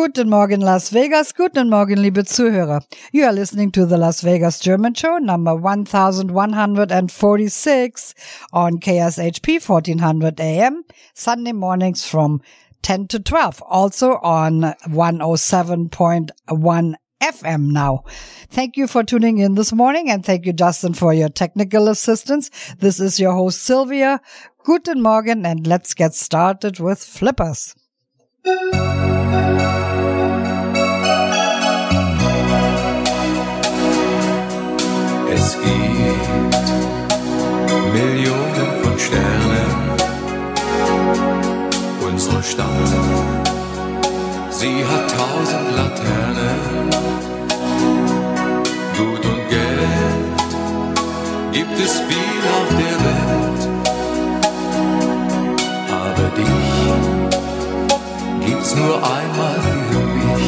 Guten Morgen, Las Vegas. Guten Morgen, liebe Zuhörer. You are listening to the Las Vegas German Show number 1146 on KSHP 1400 AM, Sunday mornings from 10 to 12, also on 107.1 FM now. Thank you for tuning in this morning, and thank you, Justin, for your technical assistance. This is your host, Sylvia. Guten Morgen, and let's get started with Flippers. Es gibt Millionen von Sternen, unsere Stadt, sie hat 1000 Laternen, Gut und Geld gibt es viel auf der Welt, aber dich gibt's nur einmal für mich.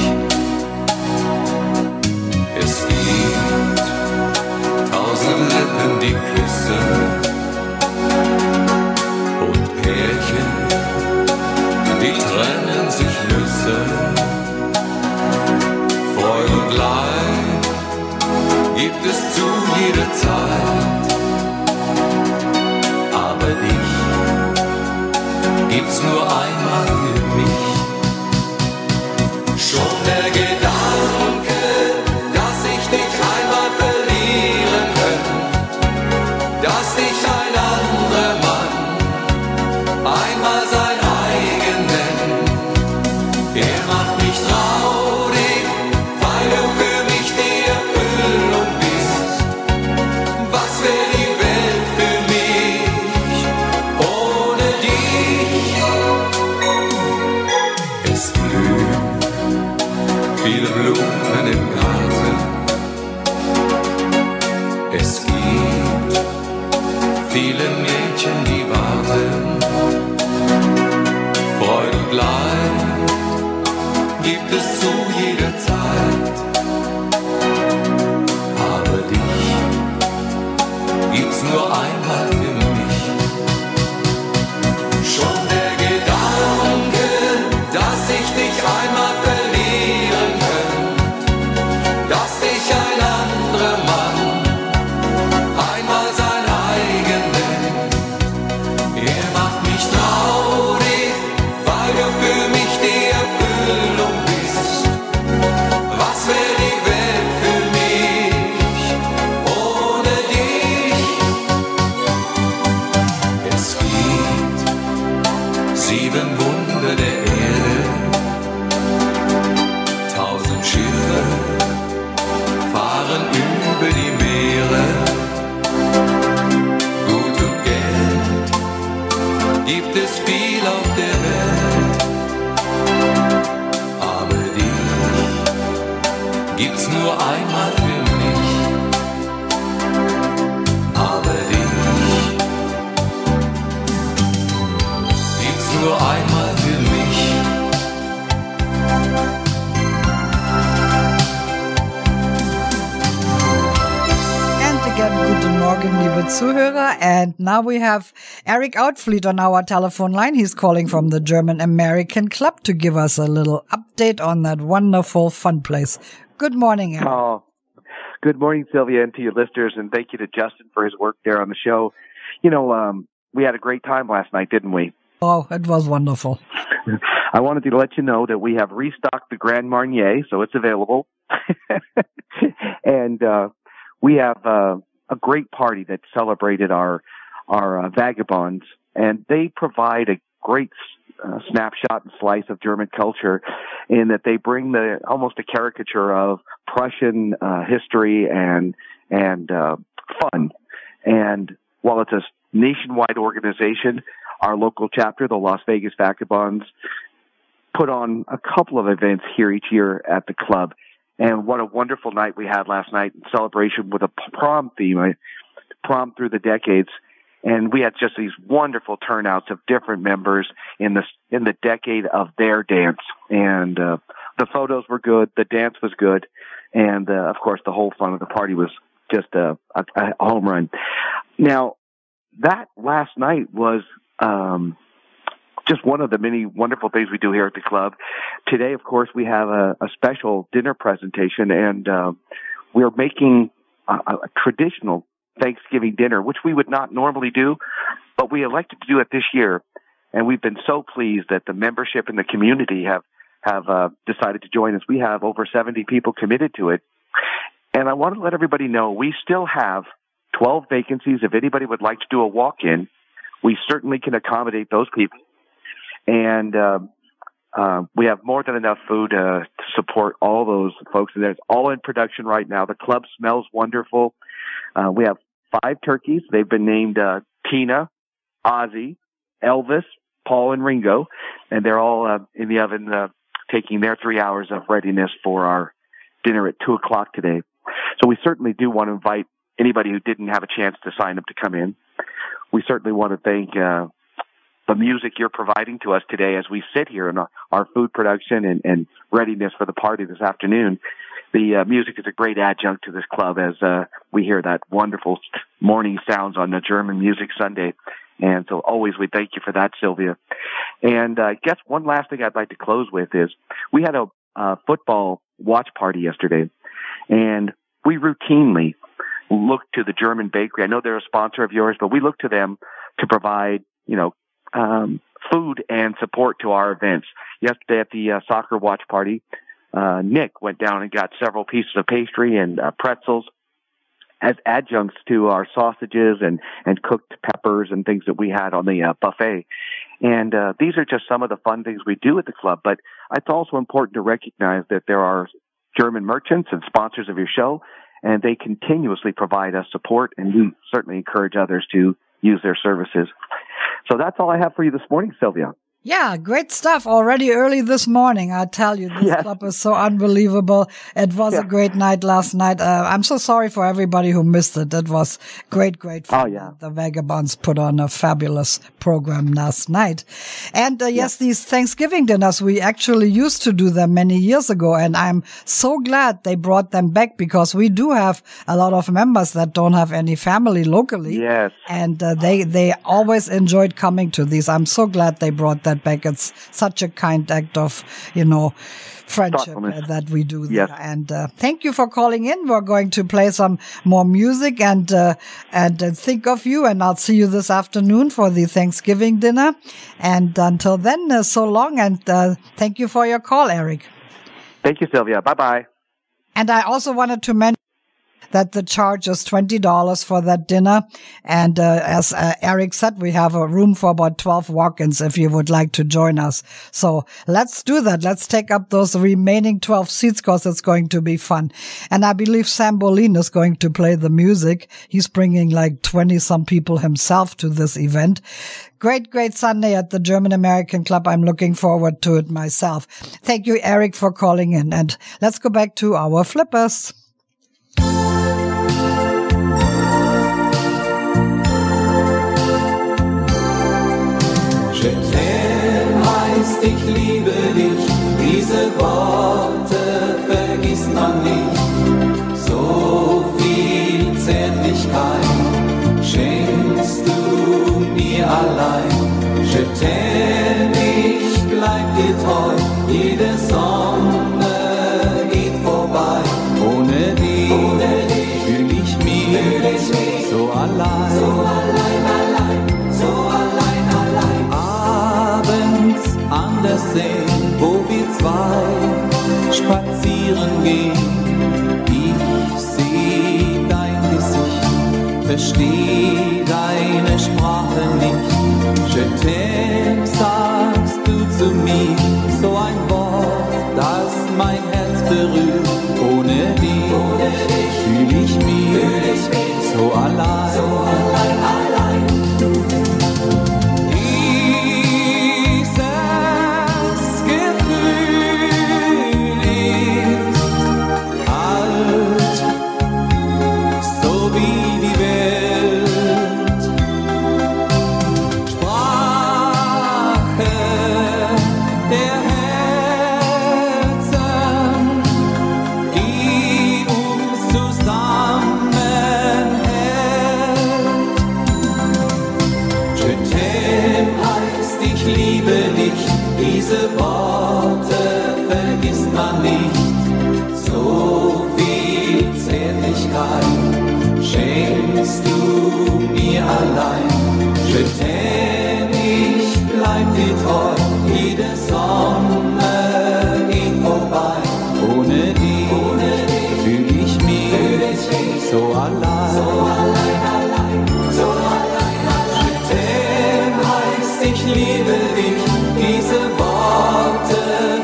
Es gibt 1000 Lippen, die küssen, und Pärchen, die trennen sich müssen. Freude und Leid gibt es zu jeder Zeit, aber dich gibt's nur einmal für mich. Schon der Gedanke, dass ich dich einmal verlieren könnte, dass dich ein anderer Mann einmal sein eigen nennt, der macht mich traurig, weil du für mich die Erfüllung bist. Was wäre die Welt für mich ohne dich? Es blühen viele Blumen im Garten. Es gibt viele Mädchen, die warten. Freude und Leid gibt es zu jeder Zeit, aber dich gibt's nur einmal für mich. Schon der Gedanke, dass ich dich einmal verlieren könnte, dass dich ein anderer Mann einmal sein eigen nennt, er macht mich traurig, weil du für mich die Erfüllung bist. Was wäre die Welt für mich ohne dich? Es gibt 7 Wunder der Erde, 1000 Schiffe fahren über die Meere. Gut und Geld gibt es viel auf der Welt, aber dich gibt's nur einmal für mich. Aber dich gibt's nur einmal für mich. And again, guten Morgen, liebe Zuhörer. And now we have Rick Outfleet on our telephone line. He's calling from the German American Club to give us a little update on that wonderful fun place. Good morning, Eric. Oh, good morning, Sylvia, and to your listeners, and thank you to Justin for his work there on the show. You know, we had a great time last night, didn't we? Oh, it was wonderful. I wanted to let you know that we have restocked the Grand Marnier, so it's available. And we have a great party that celebrated our Vagabonds, and they provide a great snapshot and slice of German culture in that they bring almost a caricature of Prussian history and fun. And while it's a nationwide organization, our local chapter, the Las Vegas Vagabonds, put on a couple of events here each year at the club. And what a wonderful night we had last night in celebration with a prom theme, prom through the decades. And we had just these wonderful turnouts of different members in the decade of their dance. And the photos were good, the dance was good, and of course the whole fun of the party was just a home run. Now, that last night was just one of the many wonderful things we do here at the club. Today, of course, we have a special dinner presentation, and we're making a traditional Thanksgiving dinner, which we would not normally do, but we elected to do it this year. And we've been so pleased that the membership and the community have decided to join us. We have over 70 people committed to it. And I want to let everybody know we still have 12 vacancies. If anybody would like to do a walk-in, we certainly can accommodate those people. And we have more than enough food to support all those folks. And it's all in production right now. The club smells wonderful. We have 5 turkeys. They've been named Tina, Ozzy, Elvis, Paul, and Ringo. And they're all in the oven taking their 3 hours of readiness for our dinner at 2 o'clock today. So we certainly do want to invite anybody who didn't have a chance to sign up to come in. We certainly want to thank the music you're providing to us today as we sit here in our food production and readiness for the party this afternoon. The music is a great adjunct to this club as we hear that wonderful morning sounds on the German Music Sunday. And so always we thank you for that, Sylvia. And I guess one last thing I'd like to close with is we had a football watch party yesterday, and we routinely look to the German Bakery. I know they're a sponsor of yours, but we look to them to provide, food and support to our events. Yesterday at the soccer watch party, Nick went down and got several pieces of pastry and pretzels as adjuncts to our sausages and cooked peppers and things that we had on the buffet. And these are just some of the fun things we do at the club, but it's also important to recognize that there are German merchants and sponsors of your show, and they continuously provide us support, and we certainly encourage others to use their services. So that's all I have for you this morning, Sylvia. Yeah, great stuff already early this morning. I tell you, this club is so unbelievable. It was a great night last night. I'm so sorry for everybody who missed it. It was great fun. Oh, yeah. The Vagabonds put on a fabulous program last night. And yes, these Thanksgiving dinners, we actually used to do them many years ago. And I'm so glad they brought them back because we do have a lot of members that don't have any family locally. Yes. And they always enjoyed coming to these. I'm so glad they brought them back. It's such a kind act of, friendship that we do there. Yes. And thank you for calling in. We're going to play some more music and think of you. And I'll see you this afternoon for the Thanksgiving dinner. And until then, so long. And thank you for your call, Eric. Thank you, Sylvia. Bye-bye. And I also wanted to mention that the charge is $20 for that dinner. And as Eric said, we have a room for about 12 walk-ins if you would like to join us. So let's do that. Let's take up those remaining 12 seats because it's going to be fun. And I believe Sam Boleyn is going to play the music. He's bringing like 20-some people himself to this event. Great Sunday at the German American Club. I'm looking forward to it myself. Thank you, Eric, for calling in. And let's go back to our flippers. Schön heißt, ich liebe dich, diese Worte vergisst man nicht. So viel Zärtlichkeit schenkst du mir allein. Schön, ich bleib dir treu, jede Sonne geht vorbei. Ohne dich fühl ich mich so allein. So allein. An der See, wo wir zwei spazieren gehen. Ich seh dein Gesicht, versteh deine Sprache nicht. Je t'aime, sagst du zu mir, so ein Wort, das mein Herz berührt. Ohne dich fühl ich mich so allein. So allein. Wie die Welt so allein, so allein, allein, so allein. Dem heißt, ich liebe dich, diese Worte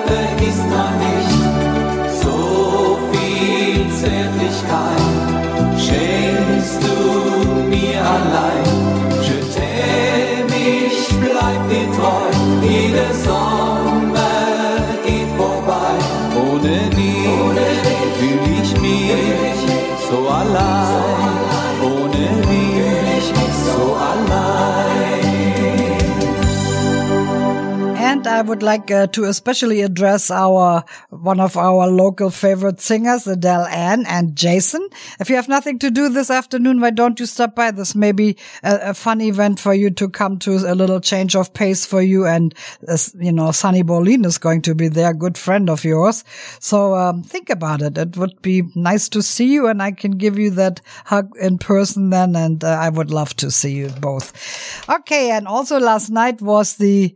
vergisst man nicht. So viel Zärtlichkeit schenkst du mir allein. Je t'aime, ich bleib dir treu, jeder Sommer geht vorbei. Ohne dich, fühl ich mich so allein, ohne mich, so allein. And I would like to especially address one of our local favorite singers, Adele Ann and Jason. If you have nothing to do this afternoon, why don't you stop by? This may be a fun event for you to come to, a little change of pace for you. And, you know, Sonny Bolin is going to be there, good friend of yours. So think about it. It would be nice to see you, and I can give you that hug in person then, and I would love to see you both. Okay, and also last night was the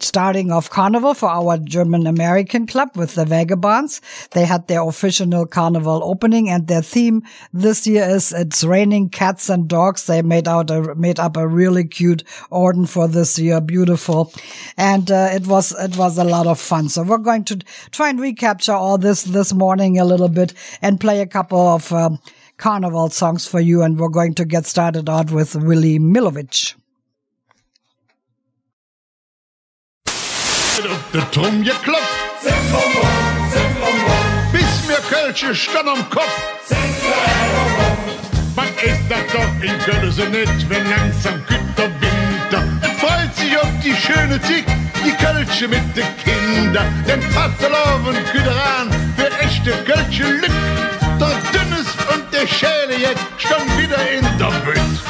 starting of Carnival for our German-American club with the Vagabonds. They had their official Carnival opening, and their theme this year is It's Raining Cats and Dogs. They made up a really cute order for this year. Beautiful. And it was a lot of fun. So we're going to try and recapture all this morning a little bit and play a couple of Carnival songs for you. And we're going to get started out with Willy Milovich. Der Drum geklopft. Bis mir Kölsche stand am Kopf. Man ist das doch in Köln so nett, wenn langsam kütter Winter. Es freut sich auf die schöne Zick, die Kölsche mit den Kindern. Denn Fasterlauf und Küderan für echte Kölsche Lück. Der Dünnes und der Schäle jetzt stand wieder in der Bütt.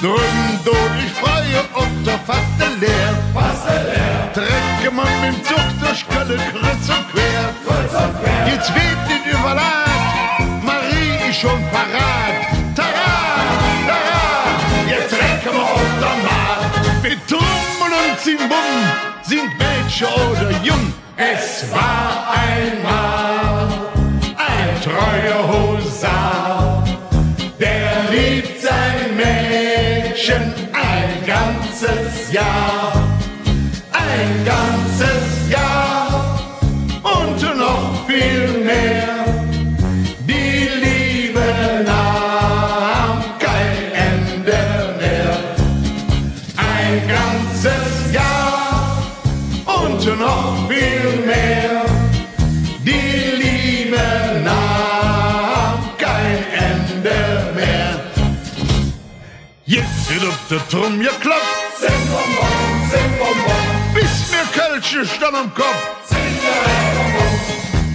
Drüben durch, ich freue oft auf Fasseleer. Fasseleer. Trecke man mit dem Zug durch Köln, kreuz und quer. Kreuz und quer. Jetzt weht den Überlad, Marie ist schon parat. Tara, tara, jetzt trecke man auf der Maat. Mit Tummel und Zimbum sind Mädchen oder Jung. Es war einmal ein treuer Husar, der liebt sein Mädchen. Ein ganzes Jahr, ein ganzes Jahr und noch viel mehr. Die Liebe nahm kein Ende mehr. Ein ganzes Jahr und noch viel mehr. Die Liebe nahm kein Ende mehr. Jetzt wird auf der Trum geklopft. Bis mir Kölsche stand am Kopf.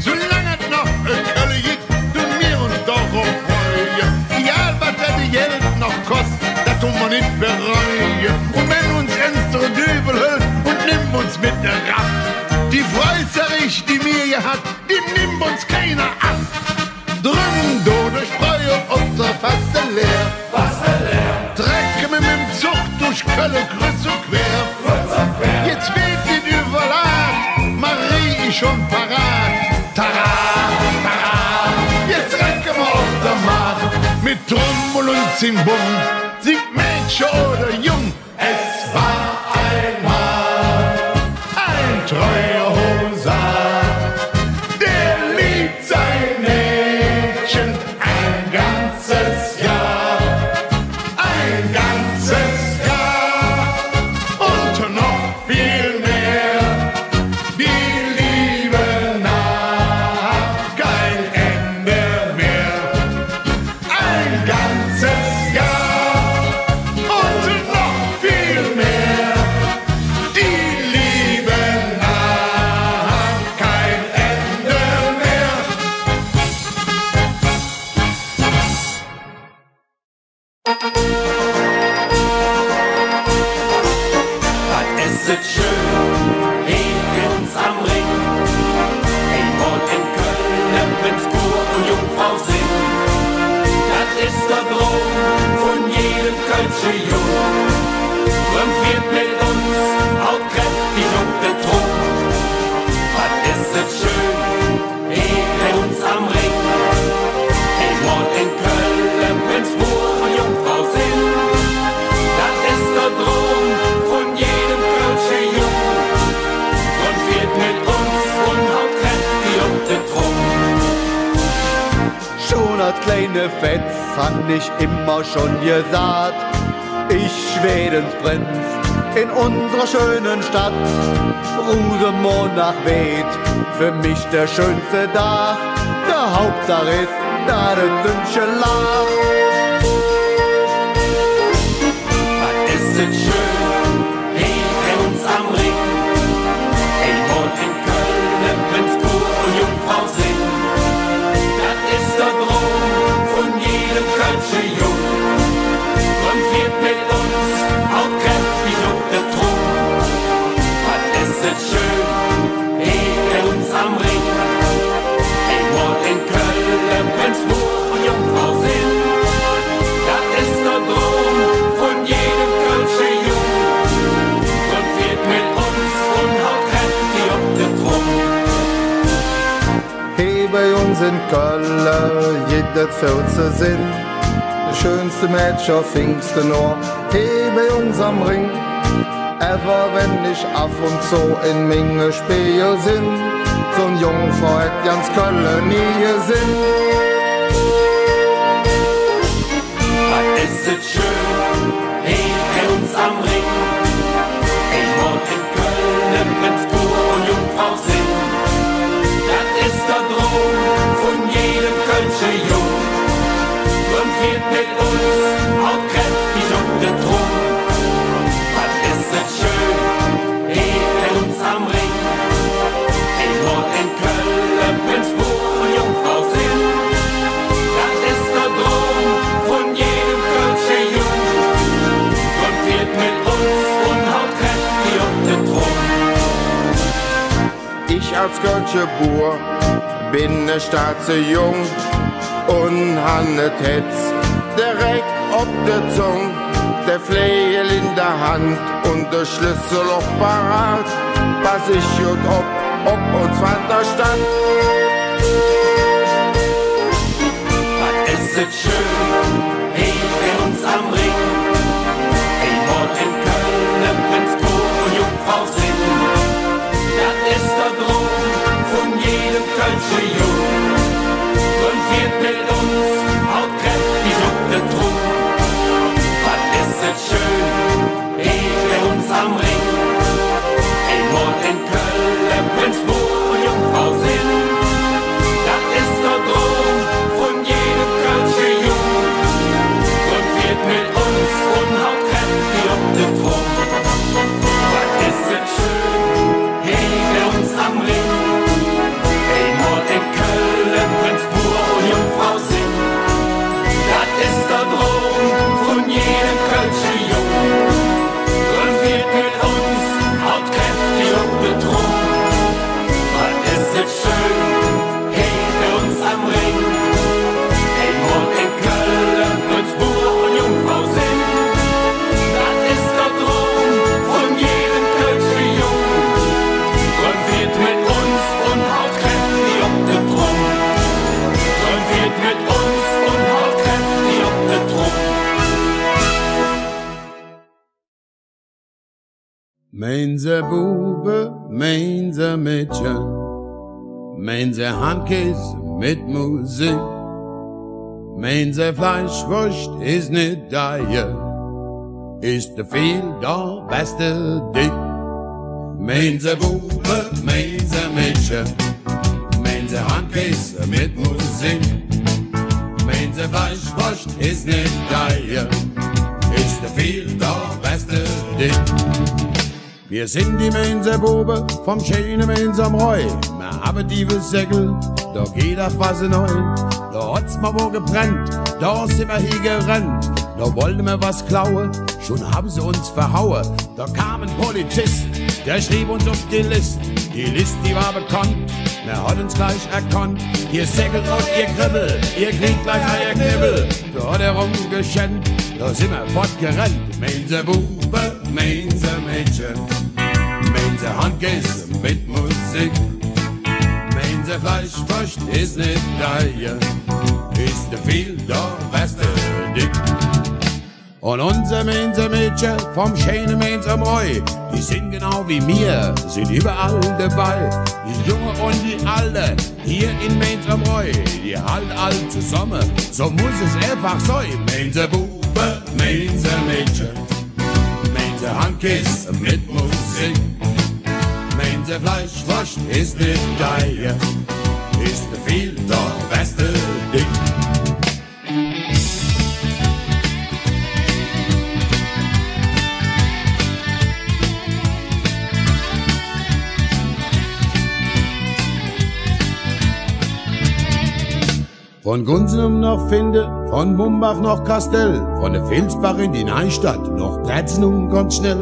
Solange es noch in Köln gibt, du mir und auch auf Freude. Egal, was das Geld noch kostet, das tun wir nicht bereuen. Und wenn uns unsere Dübel hüllt und nimmt uns mit der Raff. Die Freuzerich, die mir hier hat, die nimmt uns keiner ab. Drüben durch Freue und der Faste leer. Trecke mit dem Zug durch Köln, kreuz und quer. Jetzt weht den Überlad, Marie ist schon parat. Tara, tara, jetzt trecke wir auf der Maat. Mit Trommel und Zimbum, singt Mädchen oder Jung. Es war einmal ein treuer Husar, der liebt sein Mädchen ein ganzes Jahr. Schön, neben uns am Ring. kleine Fetz han ich immer schon gesagt. Ich Schwedens Prinz in unserer schönen Stadt. Rosenmontag weht, für mich der schönste Tag. Der Hauptsache ist, da das Sündchen lacht. Was ist denn schön, hier bei uns am Ring? Ich wohn in Köln, im Prinzburg und Jungfrau Sinn. Das ist der Traum von jedem Kölsche Jung. Drum fährt mit uns auch kräftig um den Thron. Was ist denn schön, hier bei uns am Ring? Ich wohn in Köln, im Prinzburg und Jungfrau Sinn. Das ist der Traum von jedem Kölsche Jung. Drum fährt mit uns und auch kräftig um den Thron. Hier bei uns in Köln, jeder fühlt zu Sinn. Der schönste Match auf Pfingsten nur, hier bei uns am Ring. Aber wenn ich ab und zu in Minge spiele sind, so ein Jungfrau hätt ganz Köln nie gesinn. Was ist es schön, hier bei uns am Ring? Ich wohn in Köln, im Prinzburg und Jungfrau Sinn. Das ist der Traum von jedem Kölsche Jung. Drum fährt mit uns auch kräftig um den Thron. Was ist es schön, hier bei uns am Ring? Ich wohn in Köln, im Prinzburg und Jungfrau Sinn. Das ist der Traum von jedem Kölsche Jung. Drum fährt mit uns und auch kräftig um den Thron. Ich als Kölsche Bur bin ne Staat zu jung und han ne Tetz direkt ob de Zung. Der Flegel in der Hand und der Schlüssel auch parat. Pass ich gut ob uns weiter stand. Was ist es schön, hier bei uns am Ring? Ich wohn in Köln, im Prinzburg und Jungfrau Sinn. Das ist der Traum von jedem Kölsche Jung. Drum fährt mit uns auch kräftig um den Thron. Was ist es schön, hier bei uns am Ring? Ich wohn in Köln, im Prinzburg und Jungfrau Sinn. Das ist der Traum von jedem Kölsche Jung. Drum fährt mit uns und auch kräftig um den Thron. Was ist es schön? Am Ring, in Nord, in Köln, in Prinzburg und Jungfrau Sinn. Das ist der Traum von jedem Kölsche Jung. Und wir mit uns hautkräftig und betrunken. Was ist es schön, hier bei uns am Ring. In Nord, in Köln, in Prinzburg und Jungfrau Sinn. Das ist der Traum von jedem Kölsche Jung. Mit uns und hautkräftig um den Drum. Drum fährt mit uns und hautkräftig um den Drum. Mainzer Bube, Mainzer Mädchen, Mainzer Handkäse mit Musik. Mainzer Fleischwurst ist nicht daje, ist de viel da beste Dick. Mainzer Bube, Mainzer Mädchen, Mainzer Handkäse mit Musik. Mainzer Fleischwurst ist nicht teuer, ist der viel der beste Ding. Wir sind die Mainzer Bube vom schönen Mainz am Heu. Wir haben die Säckel, da geht auf was neu. Da hat's mal wo gebrennt, da sind wir hingerannt. Da wollten wir was klauen, schon haben sie uns verhauen. Da kam ein Polizist, der schrieb uns auf die List. Die List, die war bekannt, der hat uns gleich erkannt. Ihr Säckel und ihr Kribbel, ihr kriegt gleich euer Knibbel. Da hat er rumgeschennt, da sind wir fortgerannt. Mainzer Bube, Mainzer Mädchen, Mainzer Handkäse mit Musik. Mainzer Fleischwurst ist nicht teuer, ist der viel der beste Dick. Und unser Mainzer Mädchen vom schönen Mainz am Reu, die sind genau wie mir, sind überall dabei. Die Junge und die Alte, hier in Mainz am Roy, die halt all zusammen, so muss es einfach sein. Mainzer Bube, Mainzer Mädchen, Mainzer Handkiss mit Musik, Mainzer Fleischwurst ist nicht geil, ist viel das beste Ding. Von Gunsenum noch Finde, von Bumbach noch Kastell, von der Filzbach in die Neustadt, noch Brezenum ganz schnell,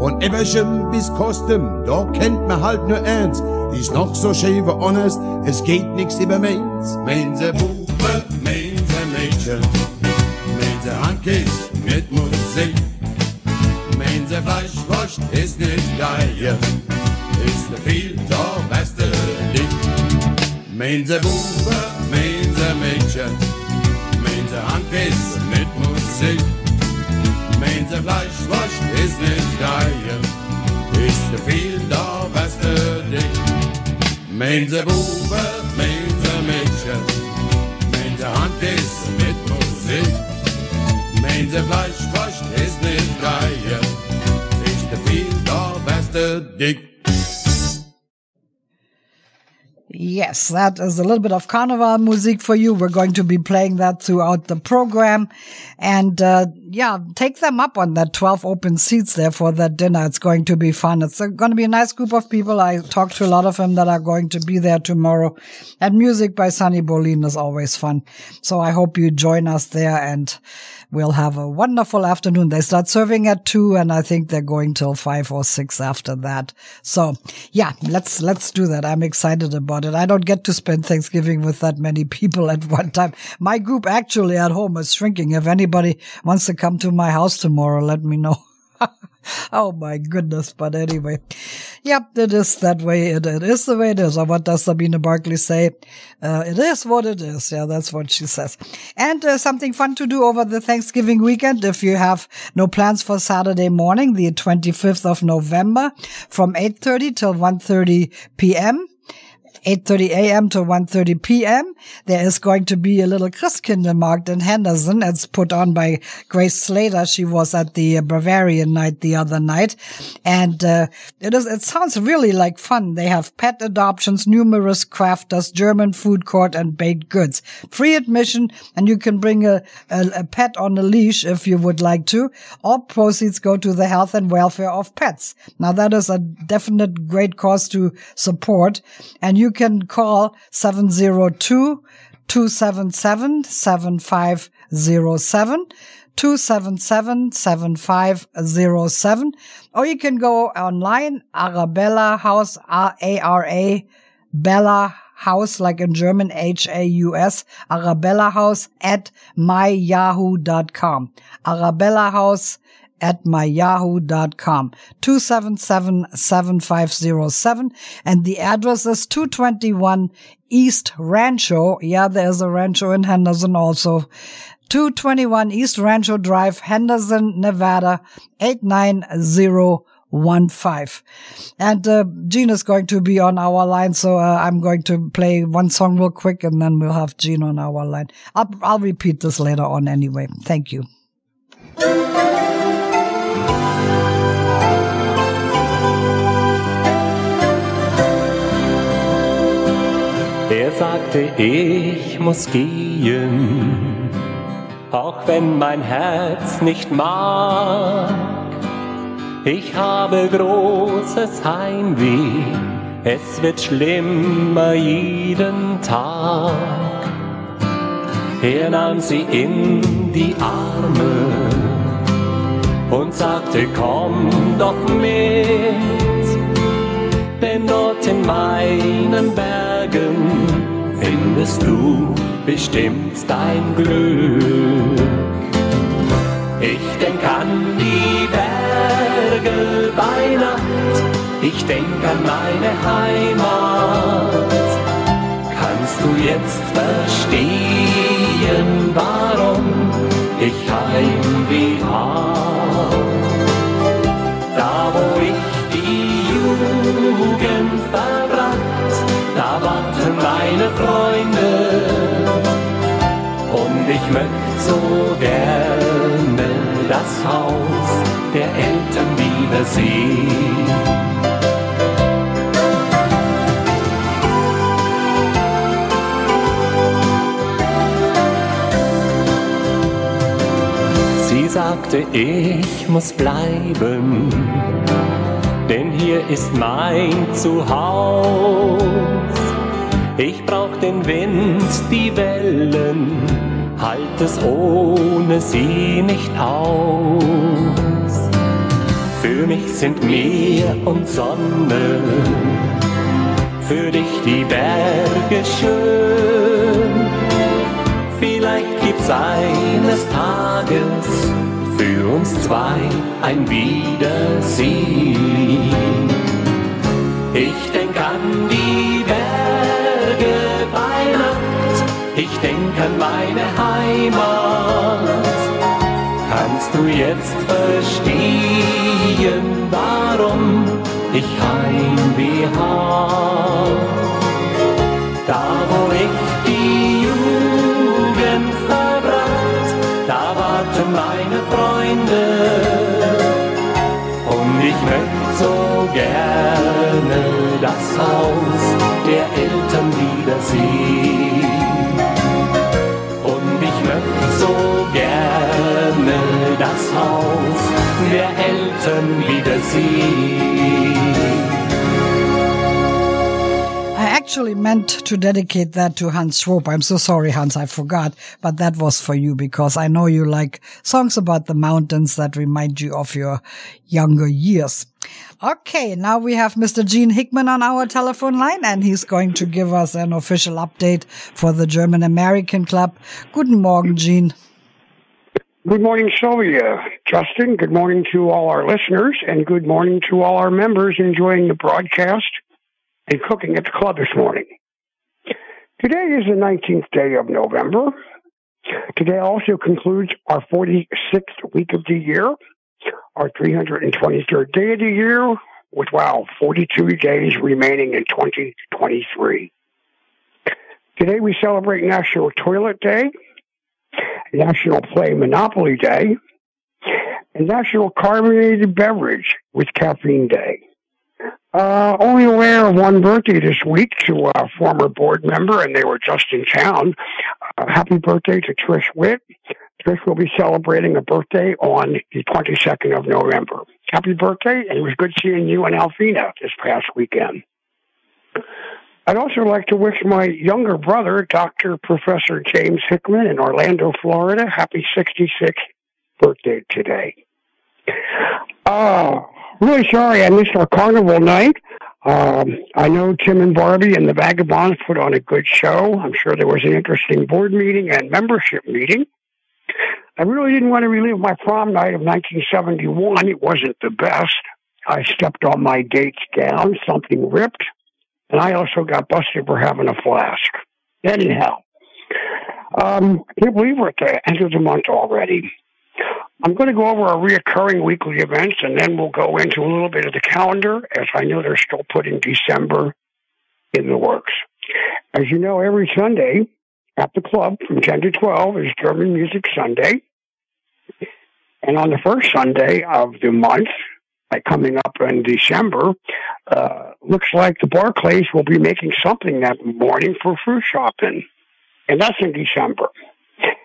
von Eberschem bis Kostem, da kennt man halt nur eins, ist noch so schön wie honest, es geht nix über Mainz. Mainzer Bube, Mainzer Mädchen, Mainzer Handkiss mit Musik, Mainzer Fleischwurst ist nicht geil, ist ne viel der beste Ding. Mainzer Bube, Mainzer Mädchen, Mainzer Handkiss mit Musik, Mainzer Fleischwurst ist nicht geil, ist ne viel der beste Ding. Mainzer Bube, Mainzer Mädchen, Mainzer Handkiss mit Musik, Mainzer Fleischwurst ist nicht geil, ist ne viel der beste Ding. Yes, that is a little bit of carnival music for you. We're going to be playing that throughout the program. And yeah, take them up on that 12 open seats there for that dinner. It's going to be fun. It's going to be a nice group of people. I talked to a lot of them that are going to be there tomorrow. And music by Sonny Bolin is always fun. So I hope you join us there and we'll have a wonderful afternoon. They start serving at 2 and I think they're going till 5 or 6 after that. So yeah, let's do that. I'm excited about it. I don't get to spend Thanksgiving with that many people at one time. My group actually at home is shrinking. If anybody wants to come to my house tomorrow, let me know. Oh my goodness. But anyway, yep, it is that way. It is the way it is. Or what does Sabine Barkley say? It is what it is. Yeah, that's what she says. And something fun to do over the Thanksgiving weekend. If you have no plans for Saturday morning, the 25th of November from 8:30 till 1:30 p.m., 8:30 a.m. to 1:30 p.m. There is going to be a little Christkindlmarkt in Henderson. It's put on by Grace Slater. She was at the Bavarian night the other night. And it sounds really like fun. They have pet adoptions, numerous crafters, German food court, and baked goods. Free admission, and you can bring a pet on a leash if you would like to. All proceeds go to the health and welfare of pets. Now, that is a definite great cause to support. And you can call 702-277-7507, 277-7507, or you can go online, Arabella House, Arabella House, like in German, Haus, Arabella House at myyahoo.com, Arabella House at myyahoo.com, 277-7507, and the address is 221 East Rancho. Yeah, there's a rancho in Henderson also. 221 East Rancho Drive, Henderson, Nevada, 89015. And Gene is going to be on our line, so I'm going to play one song real quick, and then we'll have Gene on our line. I'll repeat this later on anyway. Thank you. Er sagte, ich muss gehen, auch wenn mein Herz nicht mag. Ich habe großes Heimweh, es wird schlimmer jeden Tag. Er nahm sie in die Arme und sagte, komm doch mit. Denn dort in meinen Bergen findest du bestimmt dein Glück. Ich denk an die Berge bei Nacht, ich denk an meine Heimat. Kannst du jetzt verstehen, warum ich Heimweh hab? Da wo ich die Jugend verbracht, Ich möchte so gerne das Haus der Eltern wiedersehen. Sie sagte, ich muss bleiben, denn hier ist mein Zuhause. Ich brauch den Wind, die Wellen, halt es ohne sie nicht aus. Für mich sind Meer und Sonne, für dich die Berge schön. Vielleicht gibt's eines Tages für uns zwei ein Wiedersehen. Ich denk an die Berge bei Nacht, ich denk an meine Heimat. Kannst du jetzt verstehen, warum ich Heimweh hab? Da wo ich die Jugend verbracht, da warten meine Freunde. Und ich möchte so gerne das Haus der Eltern wiedersehen. Und ich möchte so gerne das Haus der Eltern wiedersehen. I actually meant to dedicate that to Hans Schwope. I'm so sorry, Hans, I forgot. But that was for you because I know you like songs about the mountains that remind you of your younger years. Okay, now we have Mr. Gene Hickman on our telephone line, and he's going to give us an official update for the German-American Club. Guten Morgen, Gene. Good morning, Sylvia. Justin, good morning to all our listeners, and good morning to all our members enjoying the broadcast and cooking at the club this morning. Today is the 19th day of November. Today also concludes our 46th week of the year, our 323rd day of the year, with, wow, 42 days remaining in 2023. Today we celebrate National Toilet Day, National Play Monopoly Day, and National Carbonated Beverage with Caffeine Day. Only aware of one birthday this week to a former board member, and they were just in town. Happy birthday to Trish Witt. Trish will be celebrating a birthday on the 22nd of November. Happy birthday, and it was good seeing you and Alfina this past weekend. I'd also like to wish my younger brother, Dr. Professor James Hickman in Orlando, Florida, happy 66th birthday today. Really sorry I missed our carnival night. I know Tim and Barbie and the Vagabonds put on a good show. I'm sure there was an interesting board meeting and membership meeting. I really didn't want to relive my prom night of 1971. It wasn't the best. I stepped on my date's gown, something ripped, and I also got busted for having a flask. Anyhow, I can't believe we're at the end of the month already. I'm going to go over our reoccurring weekly events, and then we'll go into a little bit of the calendar, as I know they're still putting December in the works. As you know, every Sunday at the club from 10 to 12 is German Music Sunday. And on the first Sunday of the month, like coming up in December, looks like the Barclays will be making something that morning for fruit shopping. And that's in December.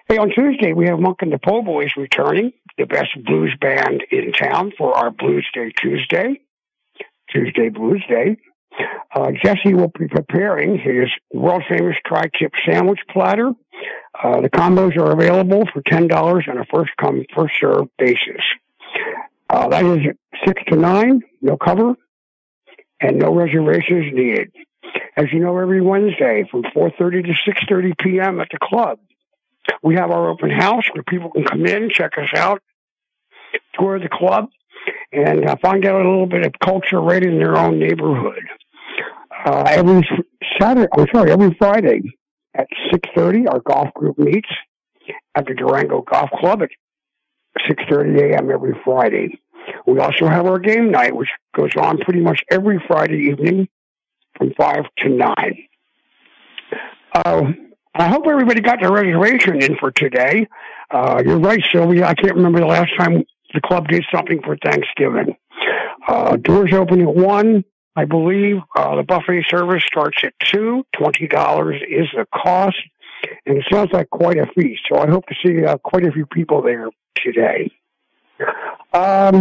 Hey, on Tuesday, we have Monk and the Po' Boys returning, the best blues band in town for our Blues Day Tuesday, Tuesday Blues Day. Jesse will be preparing his world-famous tri-tip sandwich platter. The combos are available for $10 on a first-come, first-served basis. That is 6 to 9, no cover, and no reservations needed. As you know, every Wednesday from 4:30 to 6:30 p.m. at the club, we have our open house where people can come in, check us out, tour the club, and find out a little bit of culture right in their own neighborhood. Every Friday at 6:30, our golf group meets at the Durango Golf Club at 6:30 a.m. every Friday. We also have our game night, which goes on pretty much every Friday evening from 5 to 9. I hope everybody got their reservation in for today. You're right, Sylvia. I can't remember the last time the club did something for Thanksgiving. Doors open at 1, I believe. The buffet service starts at 2. $20 is the cost. And it sounds like quite a feast, so I hope to see quite a few people there today. All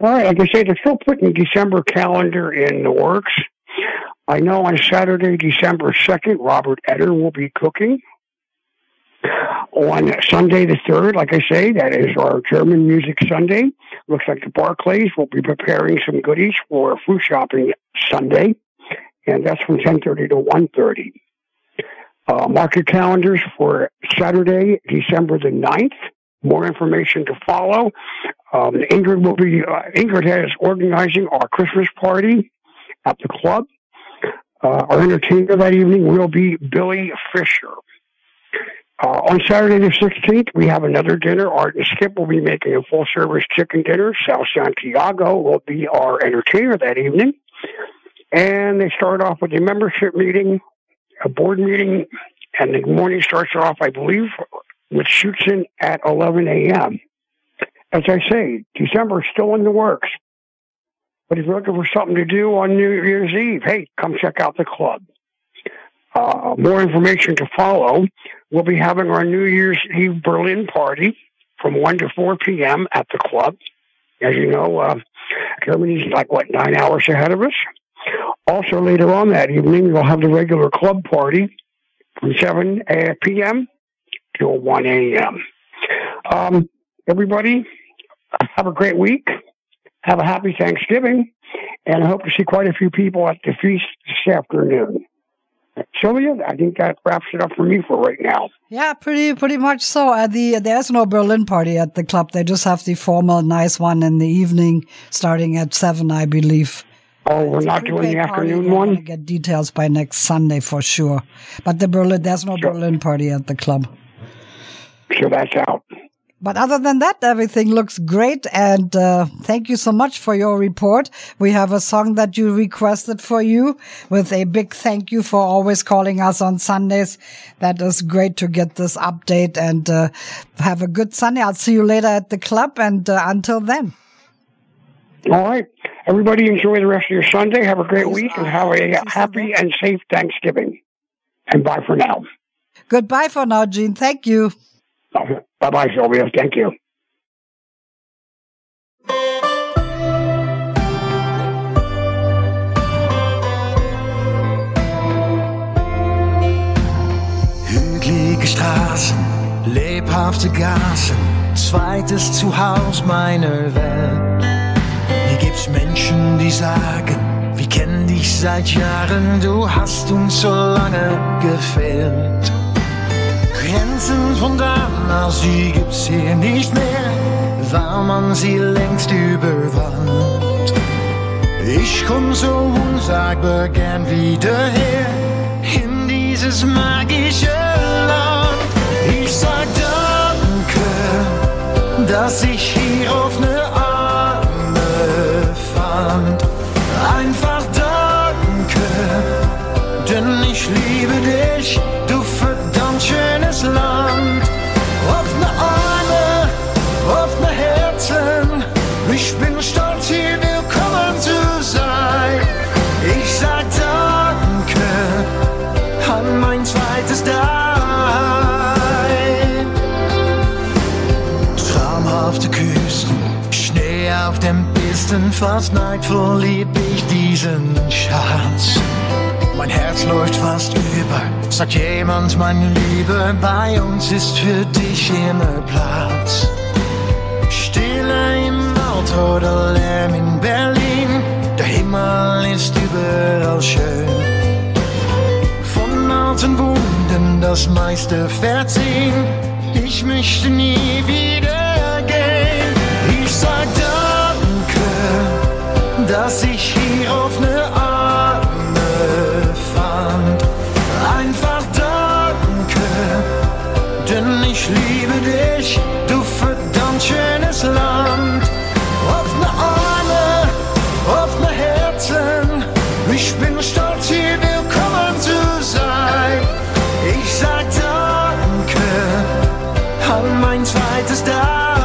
right, like I say, they're still putting December calendar in the works. I know on Saturday, December 2nd, Robert Etter will be cooking. On Sunday the 3rd, like I say, that is our German Music Sunday. Looks like the Barclays will be preparing some goodies for food shopping Sunday, and that's from 10:30 to 1:30. Mark your calendars for Saturday, December the 9th. More information to follow. Ingrid will be is organizing our Christmas party at the club. Our entertainer that evening will be Billy Fisher. On Saturday the 16th, we have another dinner. Art and Skip will be making a full-service chicken dinner. Sal Santiago will be our entertainer that evening. And they start off with a membership meeting, a board meeting, and the morning starts off, I believe, with shoots in at 11 a.m. As I say, December is still in the works. But if you're looking for something to do on New Year's Eve, hey, come check out the club. More information to follow. We'll be having our New Year's Eve Berlin party from 1 to 4 p.m. at the club. As you know, Germany's like, 9 hours ahead of us. Also, later on that evening, we'll have the regular club party from 7 p.m. to 1 a.m. Everybody, have a great week. Have a happy Thanksgiving. And I hope to see quite a few people at the feast this afternoon. Sylvia, I think that wraps it up for me for right now. Yeah, pretty much so. There's no Berlin party at the club. They just have the formal nice one in the evening starting at 7, I believe. Oh, we're not doing the afternoon one? I'm going to get details by next Sunday for sure. But there's no Berlin party at the club. So that's out. But other than that, everything looks great, and thank you so much for your report. We have a song that you requested for you with a big thank you for always calling us on Sundays. That is great to get this update, and have a good Sunday. I'll see you later at the club, and until then. All right. Everybody enjoy the rest of your Sunday. Have a great week, and have a happy and safe Thanksgiving. And bye for now. Goodbye for now, Gene. Thank you. Bye-bye, Sylvia. Thank you. Hügelige Straßen, lebhafte Gassen, zweites Zuhause meiner Welt. Hier gibt's Menschen, die sagen, wir kennen dich seit Jahren, du hast uns so lange gefehlt. Grenzen von damals, die gibt's hier nicht mehr, weil man sie längst überwand. Ich komm so unsagbar gern wieder her, in dieses magische Land. Ich sag danke, dass ich hier offene Arme fand. Einfach danke, denn ich liebe dich, du verdammt schönes Land. Offene Arme, offene Herzen, ich bin stolz hier willkommen zu sein. Ich sag danke an mein zweites Dasein. Traumhafte Küsten, Schnee auf den Pisten, fast neidvoll lieb ich diesen Schatz. Mein Herz läuft fast über, sagt jemand, mein Lieber, bei uns ist für dich immer Platz. Stille im Wald oder Lärm in Berlin, der Himmel ist überall schön. Von alten Wunden das meiste verziehen, ich möchte nie wieder gehen. Ich sag danke, dass ich hier auf eine Arme fand. Einfach danke, denn ich liebe dich, du verdammt schönes Land. Offene Arme, offene Herzen, ich bin stolz hier willkommen zu sein. Ich sag ein zweites Dasein.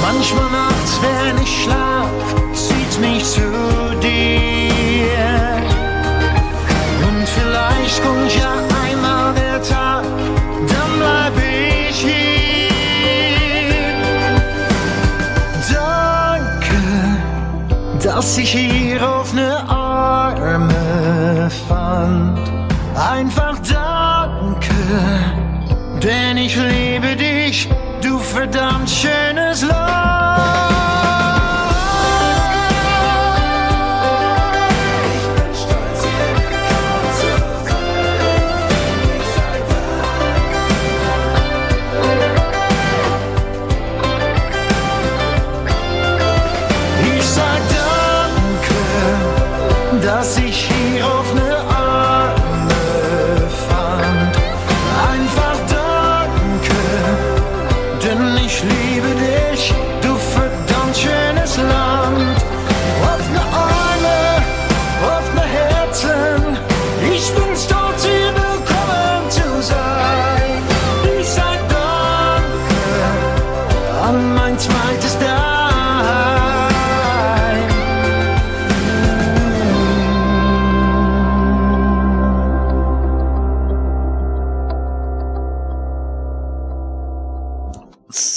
Manchmal nachts, wenn ich schlaf, zieht's mich zu dir. Und vielleicht kommt ja einmal der Tag, dann bleib ich hier. Danke, dass ich hier offene Arme fand. Einfach danke, denn ich liebe dich, du verdammt schönes Land.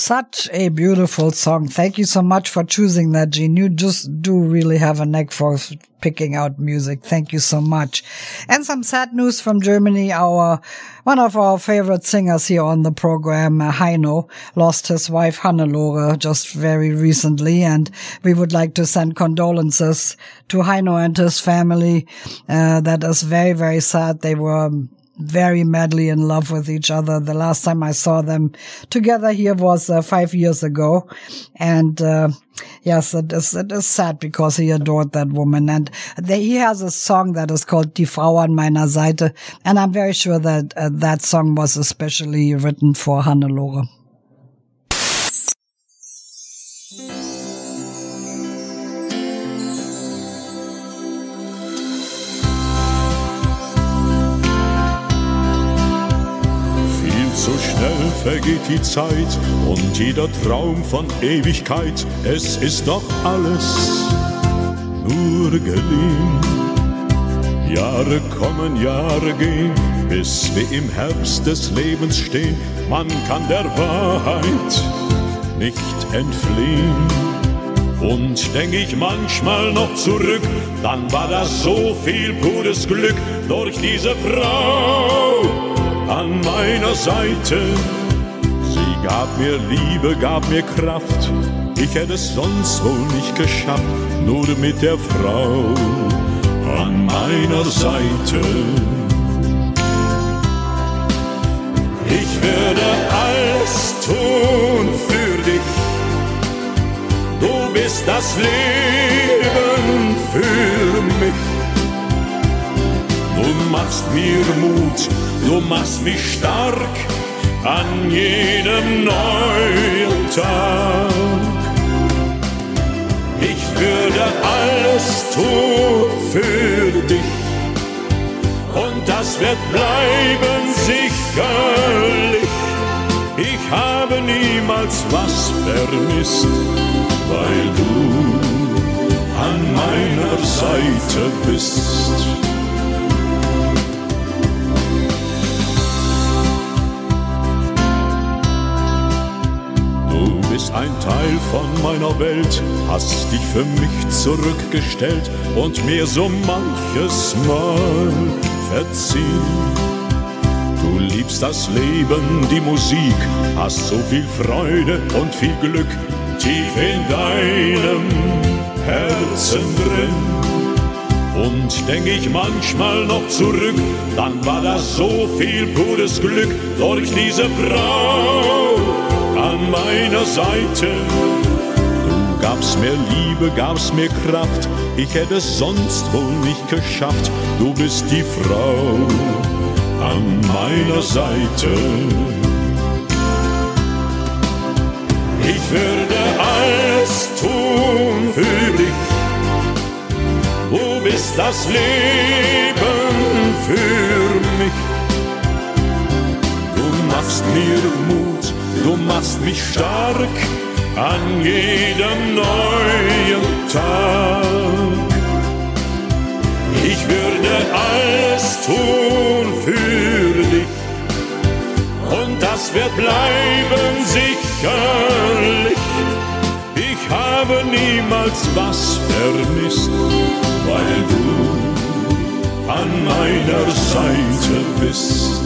Such a beautiful song. Thank you so much for choosing that, Gene. You just do really have a knack for picking out music. Thank you so much. And some sad news from Germany. One of our favorite singers here on the program, Heino, lost his wife Hannelore just very recently, and we would like to send condolences to Heino and his family. That is very, very sad. They were very madly in love with each other. The last time I saw them together here was 5 years ago. And yes, it is sad because he adored that woman. And he has a song that is called Die Frau an meiner Seite. And I'm very sure that that song was especially written for Hannelore. Vergeht die Zeit und jeder Traum von Ewigkeit. Es ist doch alles nur geliehen. Jahre kommen, Jahre gehen, bis wir im Herbst des Lebens stehen. Man kann der Wahrheit nicht entfliehen. Und denk ich manchmal noch zurück, dann war das so viel pures Glück durch diese Frau an meiner Seite. Gab mir Liebe, gab mir Kraft, ich hätte es sonst wohl nicht geschafft, nur mit der Frau an meiner Seite. Ich werde alles tun für dich, du bist das Leben für mich. Du machst mir Mut, du machst mich stark, an jedem neuen Tag. Ich würde alles tun für dich, und das wird bleiben sicherlich. Ich habe niemals was vermisst, weil du an meiner Seite bist. Ein Teil von meiner Welt, hast dich für mich zurückgestellt und mir so manches Mal verziehen. Du liebst das Leben, die Musik, hast so viel Freude und viel Glück tief in deinem Herzen drin. Und denk ich manchmal noch zurück, dann war das so viel pures Glück durch diese Frau an meiner Seite. Du gabst mir Liebe, gabst mir Kraft, ich hätte es sonst wohl nicht geschafft, du bist die Frau an meiner Seite. Ich würde alles tun für dich, du bist das Leben für mich. mir Mut, du machst mich stark an jedem neuen Tag. Ich würde alles tun für dich und das wird bleiben sicherlich. Ich habe niemals was vermisst, weil du an meiner Seite bist.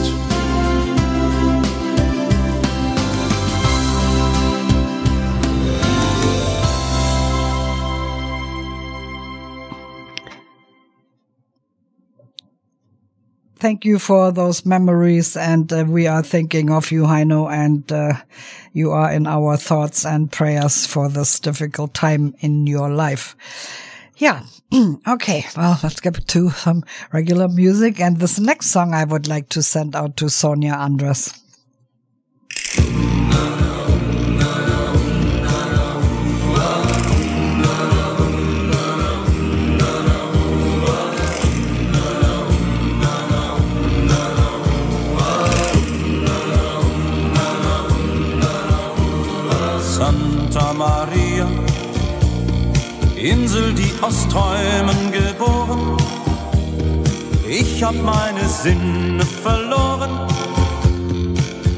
Thank you for those memories, and we are thinking of you, Heino, and you are in our thoughts and prayers for this difficult time in your life. Yeah. Okay. Well, let's get to some regular music. And this next song I would like to send out to Sonia Andres. Maria, Insel, die aus Träumen geboren. Ich hab meine Sinne verloren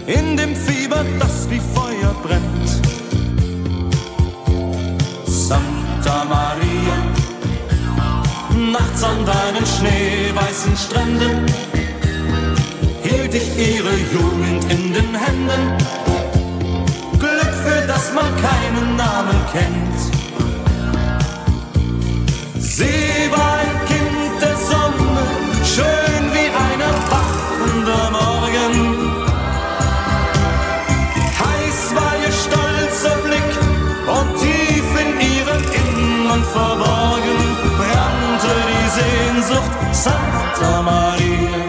in dem Fieber, das wie Feuer brennt. Santa Maria, nachts an deinen schneeweißen Stränden hielt ich ihre Jugend in den Händen. Glück für das man keinen Namen kennt. Sie war ein Kind der Sonne, schön wie ein erwachender Morgen. Heiß war ihr stolzer Blick und tief in ihrem Innern verborgen brannte die Sehnsucht Santa Maria,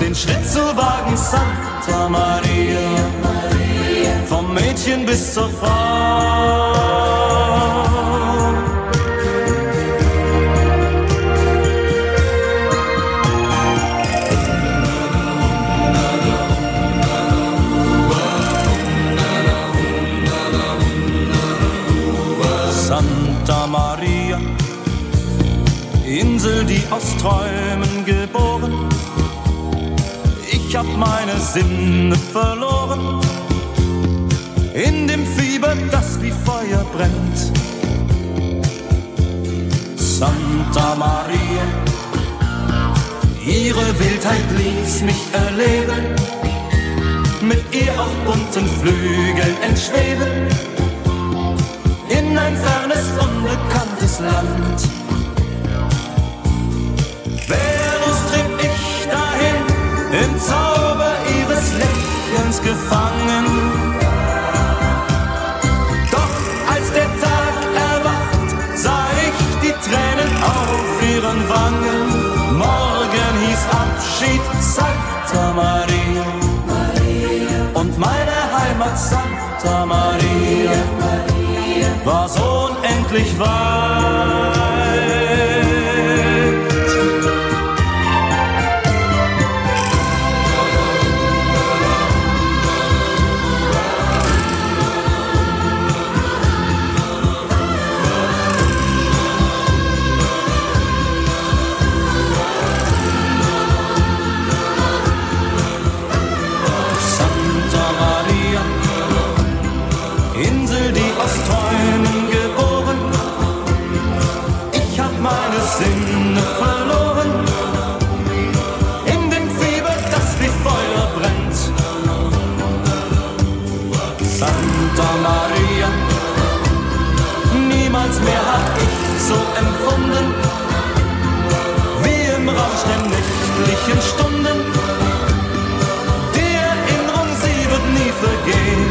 den Schnitzelwagen Santa Maria. Vom Mädchen bis zur Frau. Santa Maria, Insel, die aus Träumen geboren. Ich hab meine Sinne verloren. In dem Fieber, das wie Feuer brennt. Santa Maria, ihre Wildheit ließ mich erleben. Mit ihr auf bunten Flügeln entschweben. In ein fernes, unbekanntes Land. Venus trieb ich dahin, im Zauber ihres Lächelns gefangen. Tränen auf ihren Wangen, morgen hieß Abschied Santa Maria, Maria. Und meine Heimat Santa Maria, Maria, Maria. War so unendlich weit. Mehr hab ich so empfunden, wie im Rausch der nächtlichen Stunden. Die Erinnerung, sie wird nie vergehen.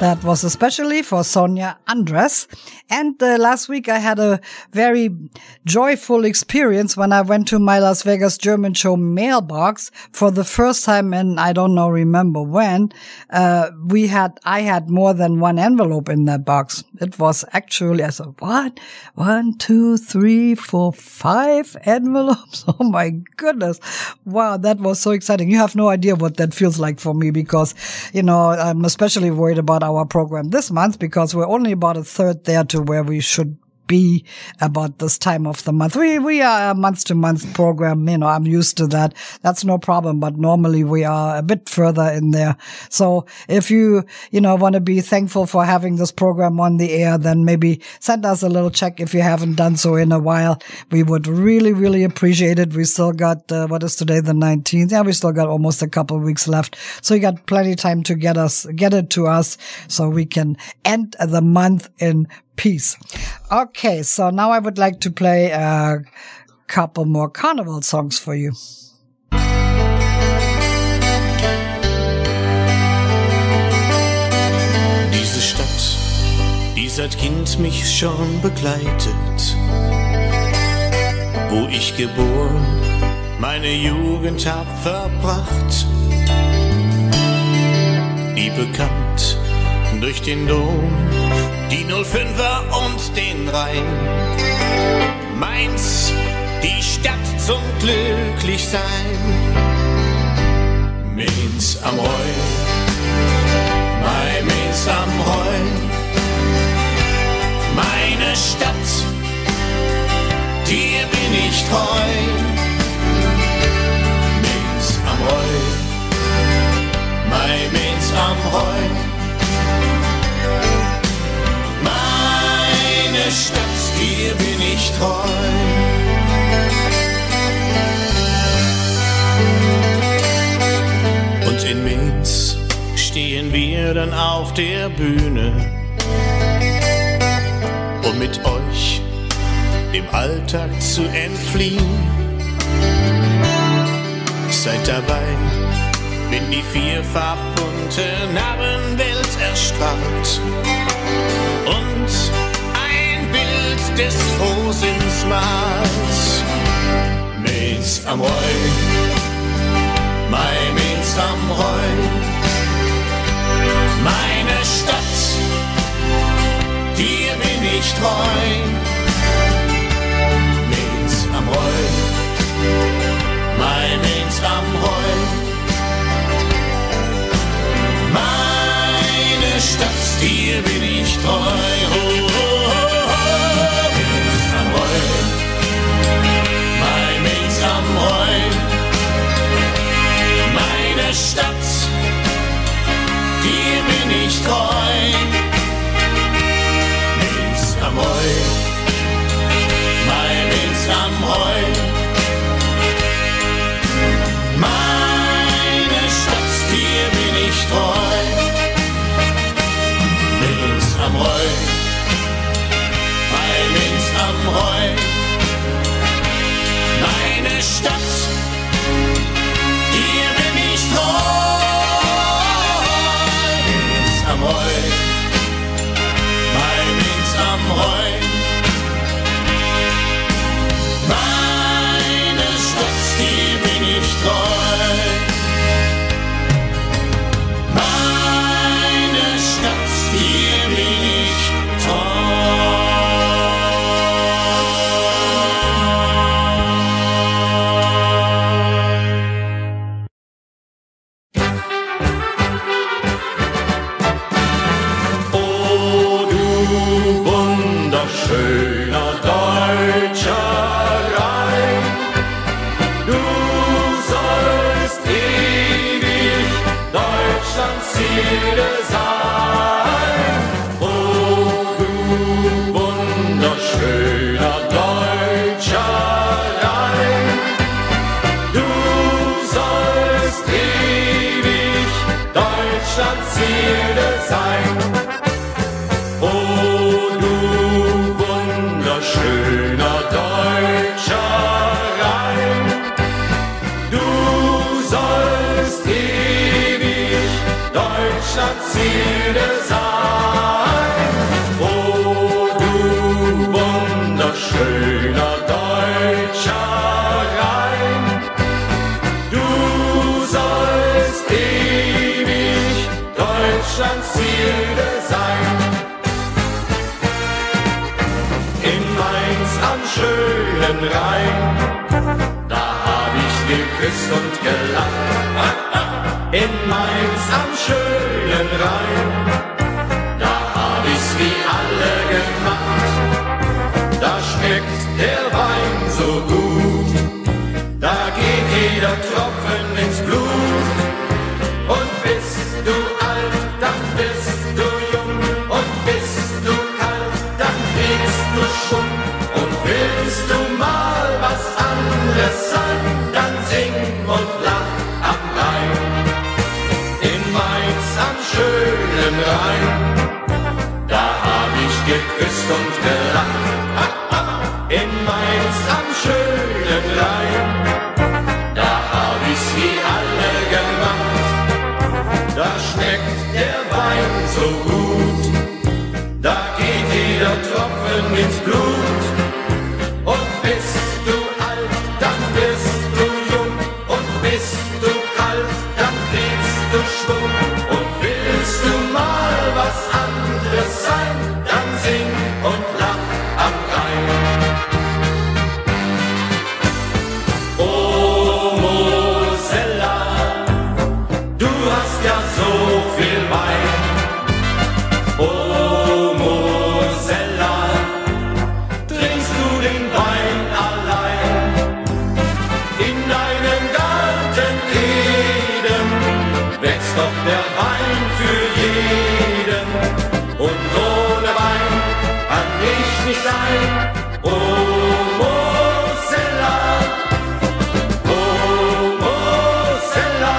That was especially for Sonia Andres. And last week I had a very joyful experience when I went to my Las Vegas German show mailbox for the first time, and I don't know, remember when. I had more than one envelope in that box. It was actually, I said, what? 1, 2, 3, 4, 5 envelopes. Oh my goodness. Wow. That was so exciting. You have no idea what that feels like for me because, you know, I'm especially worried about our program this month because we're only about a third there to where we should be about this time of the month. We are a month-to-month program. You know, I'm used to that. That's no problem. But normally we are a bit further in there. So if you want to be thankful for having this program on the air, then maybe send us a little check if you haven't done so in a while. We would really, really appreciate it. We still got, what is today, the 19th? Yeah, we still got almost a couple of weeks left. So you got plenty of time to get it to us so we can end the month in peace. Okay, so now I would like to play a couple more carnival songs for you. Diese Stadt, die seit Kind mich schon begleitet, wo ich geboren, meine Jugend hab verbracht, die bekannt durch den Dom, die 05er und den Rhein. Mainz, die Stadt zum Glücklichsein. Mainz am Rhein, mein Mainz am Rhein. Meine Stadt, dir bin ich treu. Mainz am Rhein, mein Mainz am Rhein. Meine Stadt, dir bin ich treu. Und in Mainz stehen wir dann auf der Bühne, um mit euch dem Alltag zu entfliehen. Seid dabei, wenn die vierfarbbunte Narrenwelt erstrahlt und des Frohsinns Mals. Mainz am Rhein, mein Mainz am Rhein. Meine Stadt, dir bin ich treu. Mainz am Rhein, mein Mainz am Rhein. Meine Stadt, dir bin ich treu. Meine Stadt, dir bin ich treu. Mainz am Rhein, mein Mainz am Rhein. Meine Stadt, dir bin ich treu. Mainz am Rhein, mein Mainz am Rhein. Meine Stadt, mein Mainz am Rhein, meine Stadt, dir bin ich treu, meine Stadt, dir bin ich treu. Schöner deutscher Rhein, du sollst ewig Deutschlands Seele sein. Oh, du wunderschöner deutscher Rhein, du sollst ewig Deutschlands Seele sein. Schöner Deutsch. Rhein. Da hab ich geküsst und gelacht. In Mainz am schönen Rhein. Da hab ich's wie alle gemacht. Da schmeckt der Wein so gut. Da geht jeder Tropfen ins Blut. Und bist du alt, dann bist du jung. Und bist du kalt, dann kriegst du Schwung. Und willst du mal was anderes sein, dann sing und lach am Rhein. In Mainz am schönen Rhein, da hab ich geküsst und gelacht. In Mainz am schönen Rhein, da hab ich's wie alle gemacht. Da schmeckt der Wein so gut, da geht jeder Tropfen ins Blut. Und bist du alt, dann bist du jung. Und bist du kalt, dann kriegst du Schwung. Und willst du mal was anderes sein, dann sing und lach am Rhein. Oh Mosella, du hast ja so viel Wein. Oh Mosella, trinkst du den Wein allein? In deinem Garten Eden wächst doch der Wein für jeden. Und ohne Wein kann ich nicht sein. Oh Mosella, oh Mosella.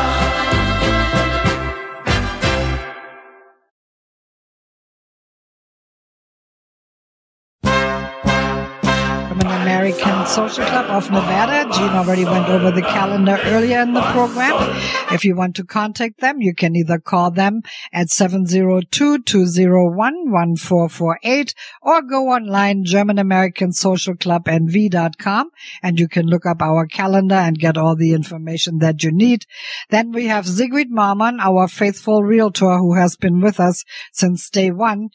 From an American Social Club of Nevada. Gene already went over the calendar earlier in the program. If you want to contact them, you can either call them at 702-201-1448 or go online, GermanAmericanSocialClubNV.com, and you can look up our calendar and get all the information that you need. Then we have Sigrid Marmon, our faithful realtor who has been with us since day one.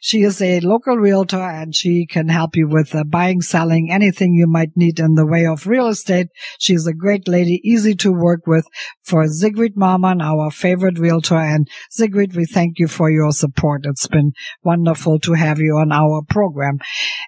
She is a local realtor, and she can help you with buying, selling, anything you might need in the way of real estate. She's a great lady, easy to work with. For Sigrid Marmon, our favorite realtor. And Sigrid, we thank you for your support. It's been wonderful to have you on our program.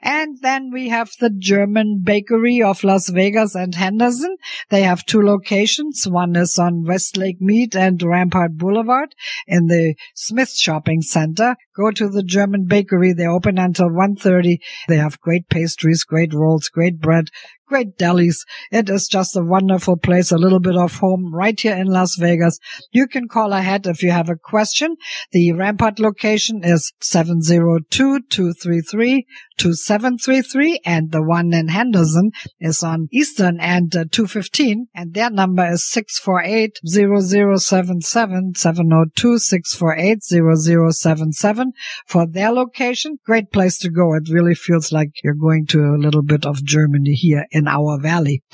And then we have the German Bakery of Las Vegas and Henderson. They have two locations. One is on Westlake Mead and Rampart Boulevard in the Smith Shopping Center. Go to the German Bakery. They open until 1:30. They have great pastries, great rolls, great bread, great delis. It is just a wonderful place, a little bit of home right here in Las Vegas. You can call ahead if you have a question. The Rampart location is 702-233-2733, and the one in Henderson is on Eastern and 215, and their number is 648-0077, 702-648-0077 for their location. Great place to go. It really feels like you're going to a little bit of Germany here in our valley.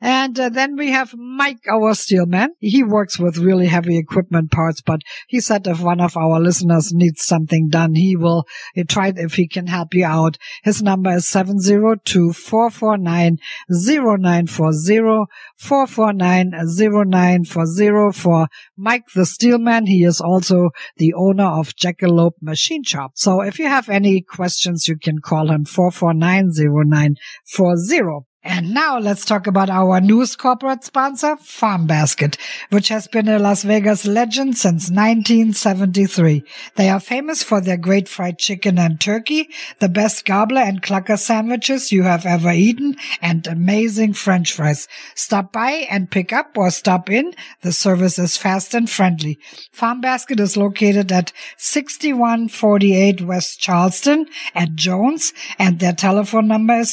And then we have Mike, our steelman. He works with really heavy equipment parts, but he said if one of our listeners needs something done, he will try if he can help you out. His number is 702-449-0940, 449-0940 for Mike the Steelman. He is also the owner of Jackalope Machine Shop. So if you have any questions, you can call him 449-0940. And now let's talk about our newest corporate sponsor, Farm Basket, which has been a Las Vegas legend since 1973. They are famous for their great fried chicken and turkey, the best gobbler and clucker sandwiches you have ever eaten, and amazing French fries. Stop by and pick up or stop in. The service is fast and friendly. Farm Basket is located at 6148 West Charleston at Jones, and their telephone number is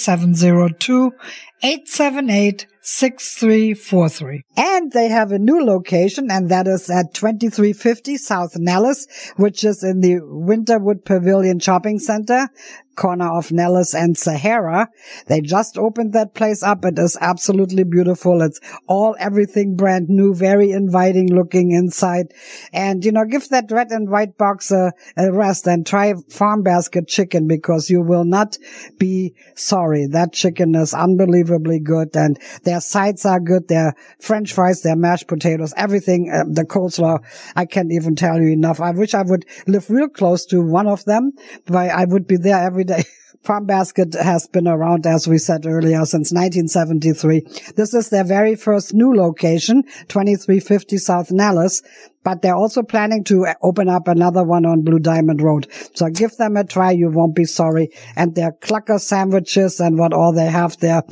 702-878-6343. And they have a new location, and that is at 2350 South Nellis, which is in the Winterwood Pavilion Shopping Center. corner of Nellis and Sahara. They just opened that place up. It is absolutely beautiful. It's all everything brand new, very inviting looking inside. And, you know, give that red and white box a rest and try Farm Basket chicken, because you will not be sorry. That chicken is unbelievably good, and their sides are good. Their French fries, their mashed potatoes, everything, the coleslaw. I can't even tell you enough. I wish I would live real close to one of them, but I would be there every day. Farm Basket has been around, as we said earlier, since 1973. This is their very first new location, 2350 South Nellis, but they're also planning to open up another one on Blue Diamond Road. So give them a try. You won't be sorry. And their clucker sandwiches and what all they have there.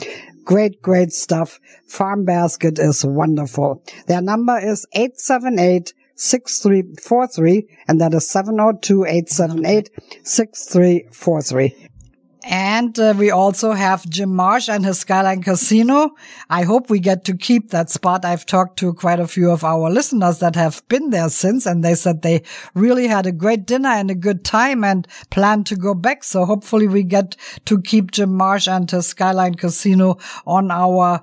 Great, great stuff. Farm Basket is wonderful. Their number is 878-6343, and that is 702-878-6343. And we also have Jim Marsh and his Skyline Casino. I hope we get to keep that spot. I've talked to quite a few of our listeners that have been there since, and they said they really had a great dinner and a good time and plan to go back. So hopefully we get to keep Jim Marsh and his Skyline Casino on our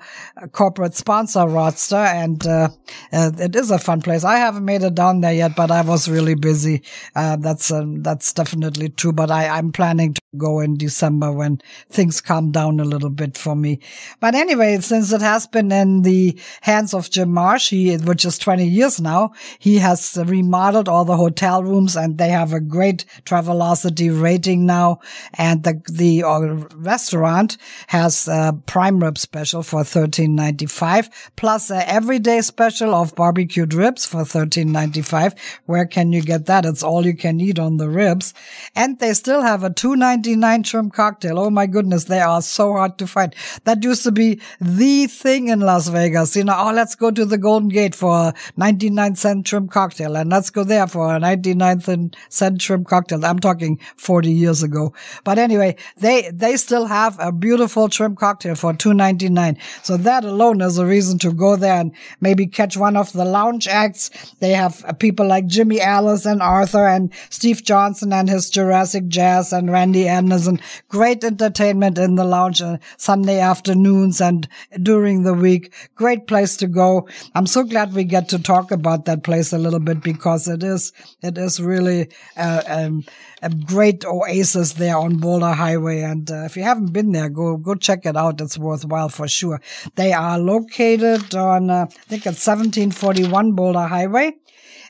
corporate sponsor roster. And it is a fun place. I haven't made it down there yet, but I was really busy. That's definitely true. But I'm planning to go in December when things calm down a little bit for me. But anyway, since it has been in the hands of Jim Marsh, which is 20 years now, he has remodeled all the hotel rooms, and they have a great Travelocity rating now. And the restaurant has a prime rib special for $13.95, plus an everyday special of barbecued ribs for $13.95. Where can you get that? It's all you can eat on the ribs. And they still have a $2.99 shrimp cocktail. Oh my goodness, they are so hard to find. That used to be the thing in Las Vegas. You know, oh, let's go to the Golden Gate for a 99-cent shrimp cocktail, and let's go there for a 99-cent shrimp cocktail. I'm talking 40 years ago. But anyway, they still have a beautiful shrimp cocktail for $2.99. So that alone is a reason to go there and maybe catch one of the lounge acts. They have people like Jimmy Alice and Arthur and Steve Johnson and his Jurassic Jazz and Randy Anderson. Great entertainment in the lounge Sunday afternoons and during the week. Great place to go. I'm so glad we get to talk about that place a little bit, because it is really a great oasis there on Boulder Highway. And if you haven't been there, go check it out. It's worthwhile for sure. They are located on, I think it's 1741 Boulder Highway.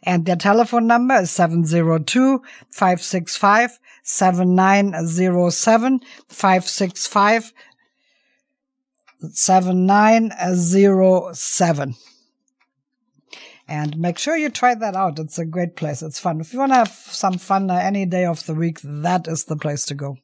And their telephone number is 702-565-7907, 565-7907. And make sure you try that out. It's a great place. It's fun. If you want to have some fun any day of the week, that is the place to go.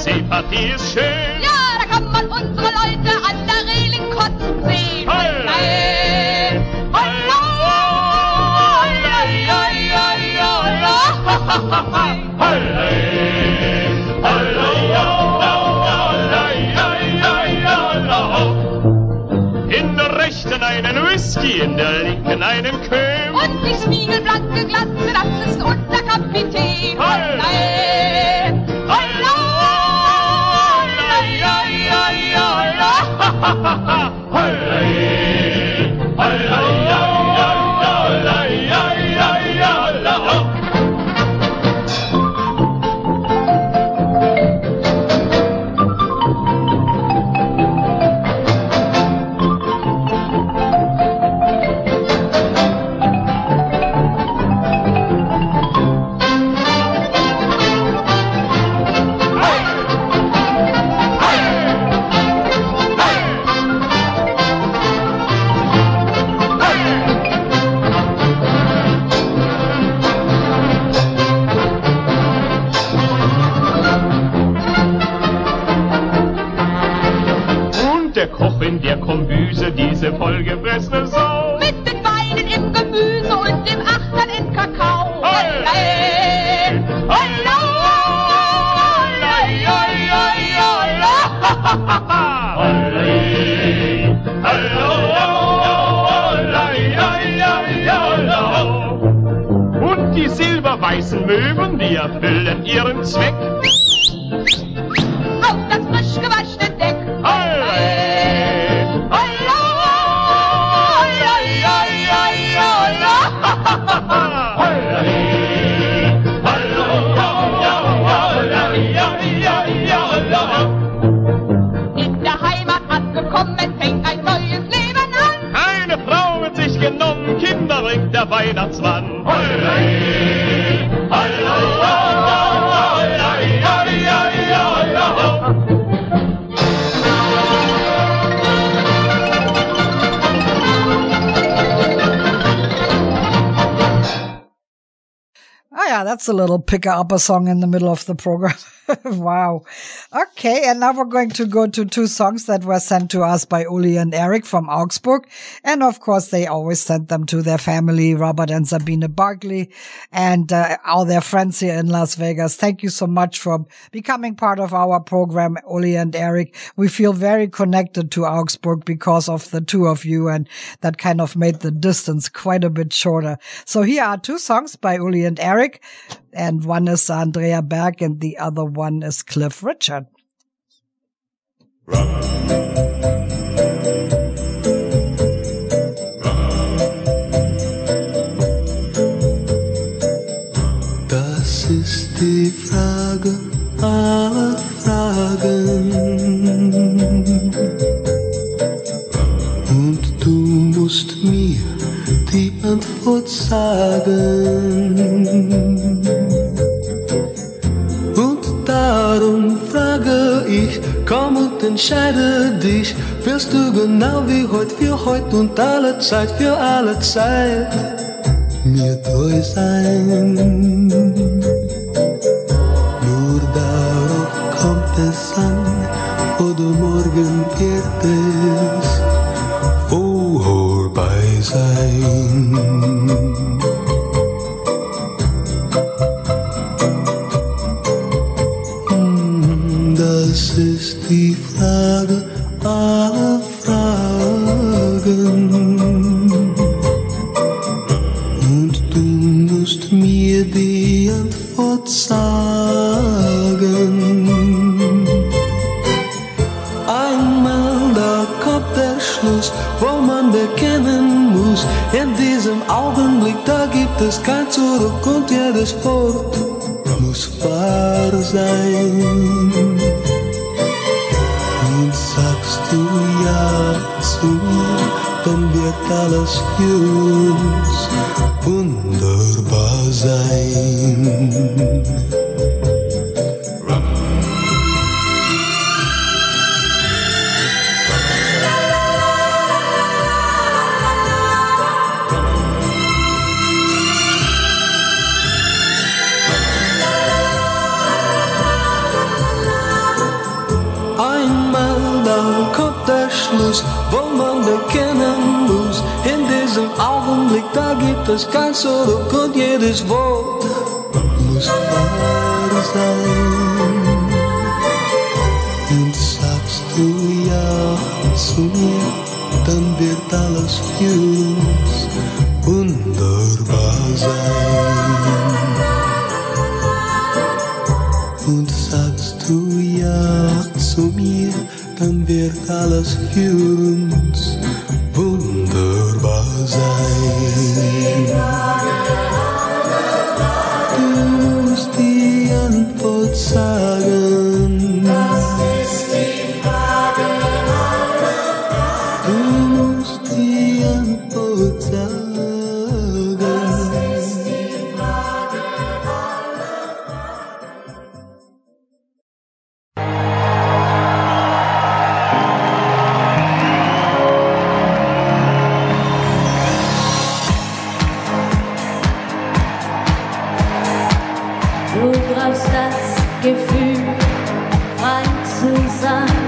Seepartie ist schön. Ja, da kann man unsere Leute an der Reling kotzen sehen. Heil! Heil! Heil! Heil! Heil! Heil! Heil! Heil! In der rechten einen Whisky, in der linken einen Köhm. Und die spiegelblanke Glatze, das ist unser Kapitän. Heil! Heil! in der Kombüse diese vollgepressene Sau. Mit den Beinen im Gemüse und dem Achtern im Kakao. Olé! Olé! Und die silberweißen Möwen, die erfüllen ihren Zweck. Auf das frisch gewaschene Deck. Weihnachtsmann. Oh yeah, that's a little pick-up a song in the middle of the program. Wow. Okay, and now we're going to go to two songs that were sent to us by Uli and Eric from Augsburg. And of course, they always sent them to their family, Robert and Sabine Barkley, and all their friends here in Las Vegas. Thank you so much for becoming part of our program, Uli and Eric. We feel very connected to Augsburg because of the two of you, and that kind of made the distance quite a bit shorter. So here are two songs by Uli and Eric. And one is Andrea Berg, and the other one is Cliff Richard. Das ist die Frage aller Fragen. Und du musst mir die Antwort sagen. Und darum frage ich, komm und entscheide dich. Willst du genau wie heute für heute und alle Zeit für alle Zeit mir treu sein? Nur darauf kommt es an, oder morgen wird es vorbei sein. Das ist die Frage aller Fragen. Und du musst mir die Antwort sagen. Einmal da kommt der Schluss, wo man bekennen muss. In diesem Augenblick, da gibt es kein Zurück und jedes Wort muss wahr sein. Sagst du ja zu mir, dann wird alles für uns wunderbar sein. Wo man bekennen muss, in diesem Augenblick, da gibt es kein Zurück und jedes Wort muss wahr sein. Und sagst du ja zu mir, dann wird alles für uns wunderbar sein. Und sagst du ja zu mir, dann wird alles für uns wunderbar sein. Du musst die Antwort sagen. Das ist die Frage aller Fragen. Du musst die Antwort sagen. Das ist die Frage aller Fragen. Gefühl, frei zu sein.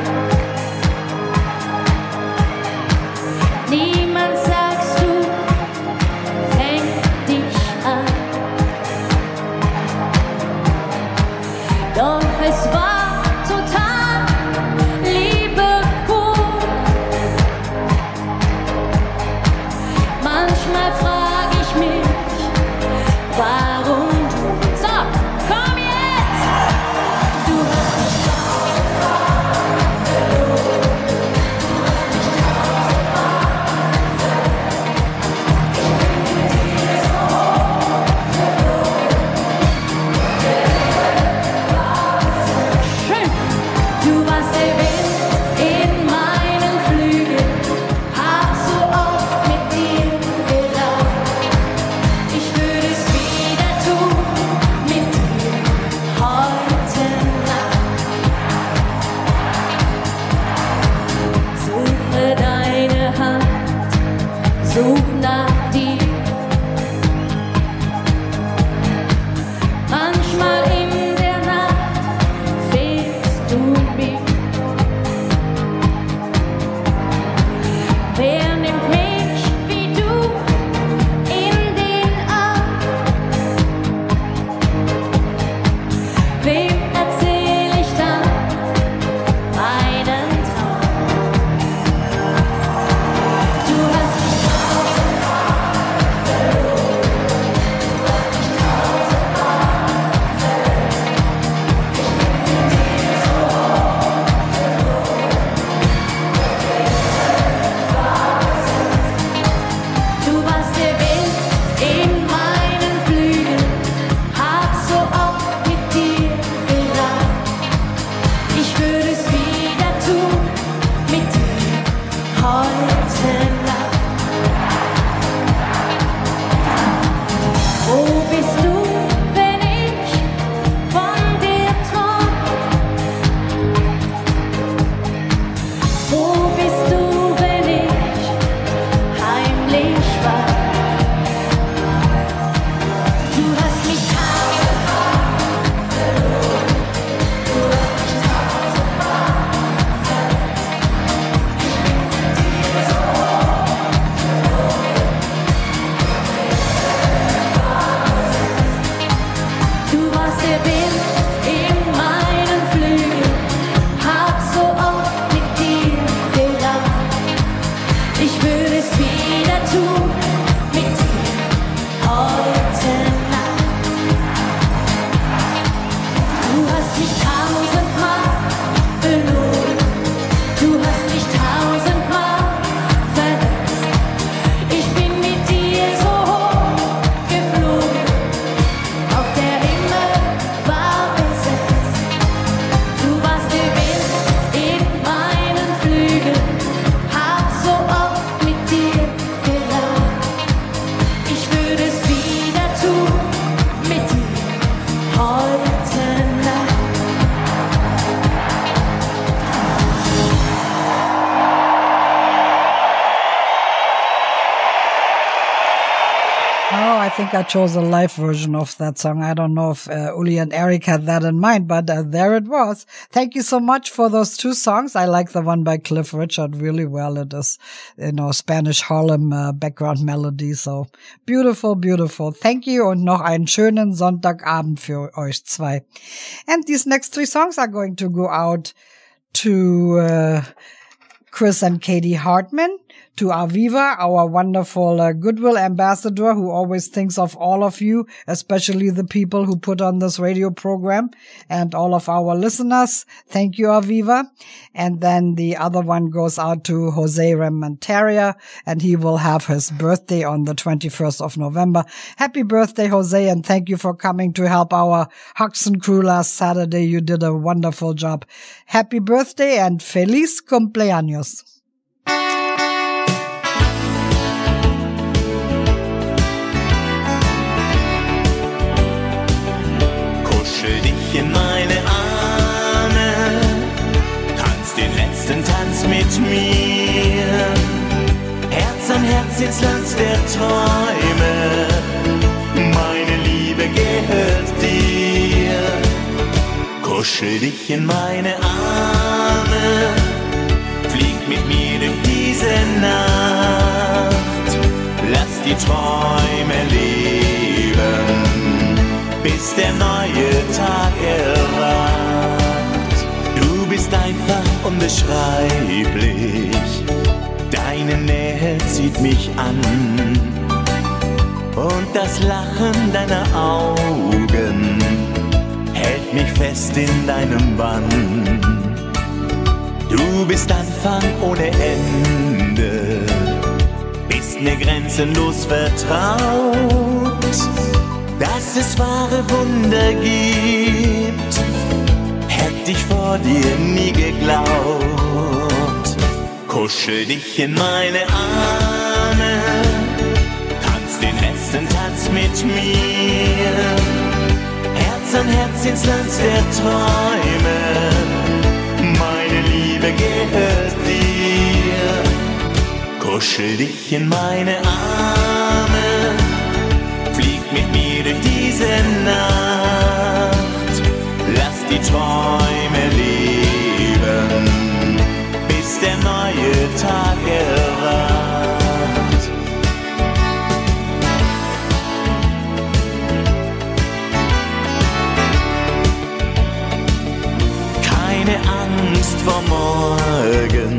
think I chose a live version of that song. I don't know if Uli and Eric had that in mind, but there it was. Thank you so much for those two songs. I like the one by Cliff Richard really well. It is, you know, Spanish Harlem background melody. So beautiful, beautiful. Thank you und noch einen schönen Sonntagabend für euch zwei. And these next three songs are going to go out to Chris and Katie Hartman, to Aviva, our wonderful Goodwill ambassador who always thinks of all of you, especially the people who put on this radio program and all of our listeners. Thank you, Aviva. And then the other one goes out to Jose Remontaria, and he will have his birthday on the 21st of November. Happy birthday, Jose, and thank you for coming to help our Huxon crew last Saturday. You did a wonderful job. Happy birthday and feliz cumpleaños. Kuschel dich in meine Arme, tanz den letzten Tanz mit mir. Herz an Herz ins Land der Träume, meine Liebe gehört dir. Kuschel dich in meine Arme, flieg mit mir durch diese Nacht. Lass die Träume leben, bis der neue Tag erwacht. Du bist einfach unbeschreiblich, deine Nähe zieht mich an, und das Lachen deiner Augen hält mich fest in deinem Bann. Du bist Anfang ohne Ende, bist mir grenzenlos vertraut, dass es wahre Wunder gibt, hätt ich vor dir nie geglaubt. Kuschel dich in meine Arme, tanz den letzten Tanz mit mir. Herz an Herz ins Land der Träume, meine Liebe gehört dir. Kuschel dich in meine Arme, mit mir durch diese Nacht. Lass die Träume leben, bis der neue Tag erwacht. Keine Angst vor morgen,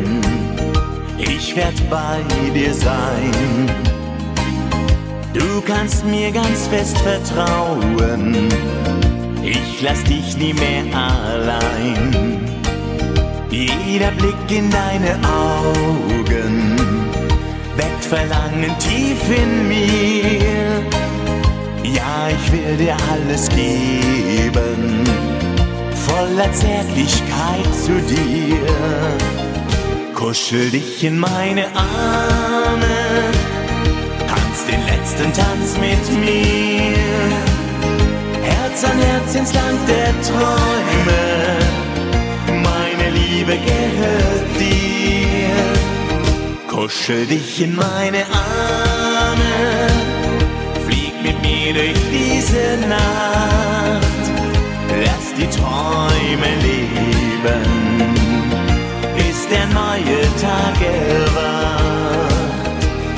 ich werd bei dir sein. Du kannst mir ganz fest vertrauen, ich lass dich nie mehr allein. Jeder Blick in deine Augen weckt Verlangen tief in mir. Ja, ich will dir alles geben, voller Zärtlichkeit zu dir. Kuschel dich in meine Arme, den letzten Tanz mit mir. Herz an Herz ins Land der Träume, meine Liebe gehört dir. Kuschel dich in meine Arme, flieg mit mir durch diese Nacht. Lass die Träume leben, bis der neue Tag erwacht.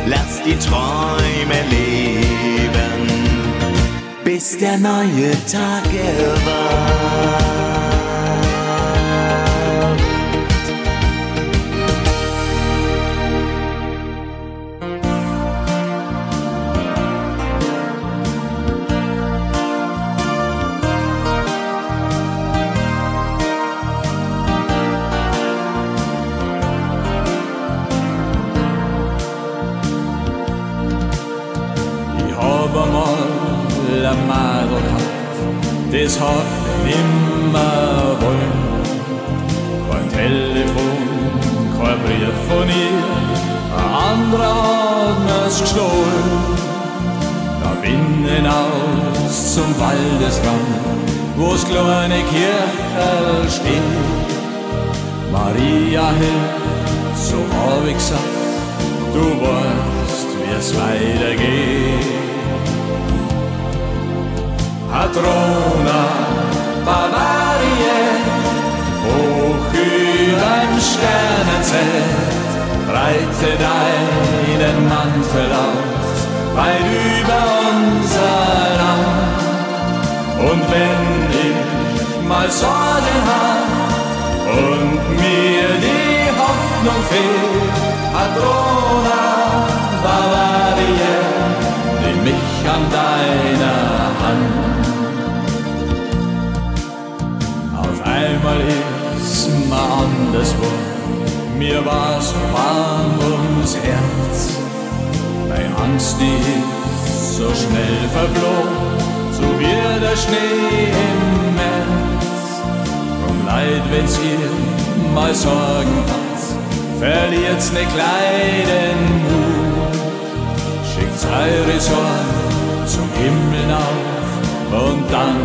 Lass die Träume leben, bis der neue Tag erwacht. Es hat nimmer wollen, kein Telefon, kein Brief von ihr, ein anderer hat mir's gestohlen. Da bin ich aus zum Waldesrand, wo's kleine Kircherl steht. Maria hilft, so hab ich gesagt, du weißt, wie's weitergeht. Patrona Bavarien, hoch überm Sternenzelt, breite deinen Mantel aus, weit über unser Land. Und wenn ich mal Sorgen hab und mir die Hoffnung fehlt, Patrona Bavarien, nimm mich an deiner Hand. Einmal ist man anderswo, mir war's warm ums Herz. Bei Angst, die ist so schnell verfloh, so wie der Schnee im März. Drum leid, wenn's ihr mal Sorgen hat, verliert's ne kleinen Mut. Schickt's eure Sorgen zum Himmel auf und dann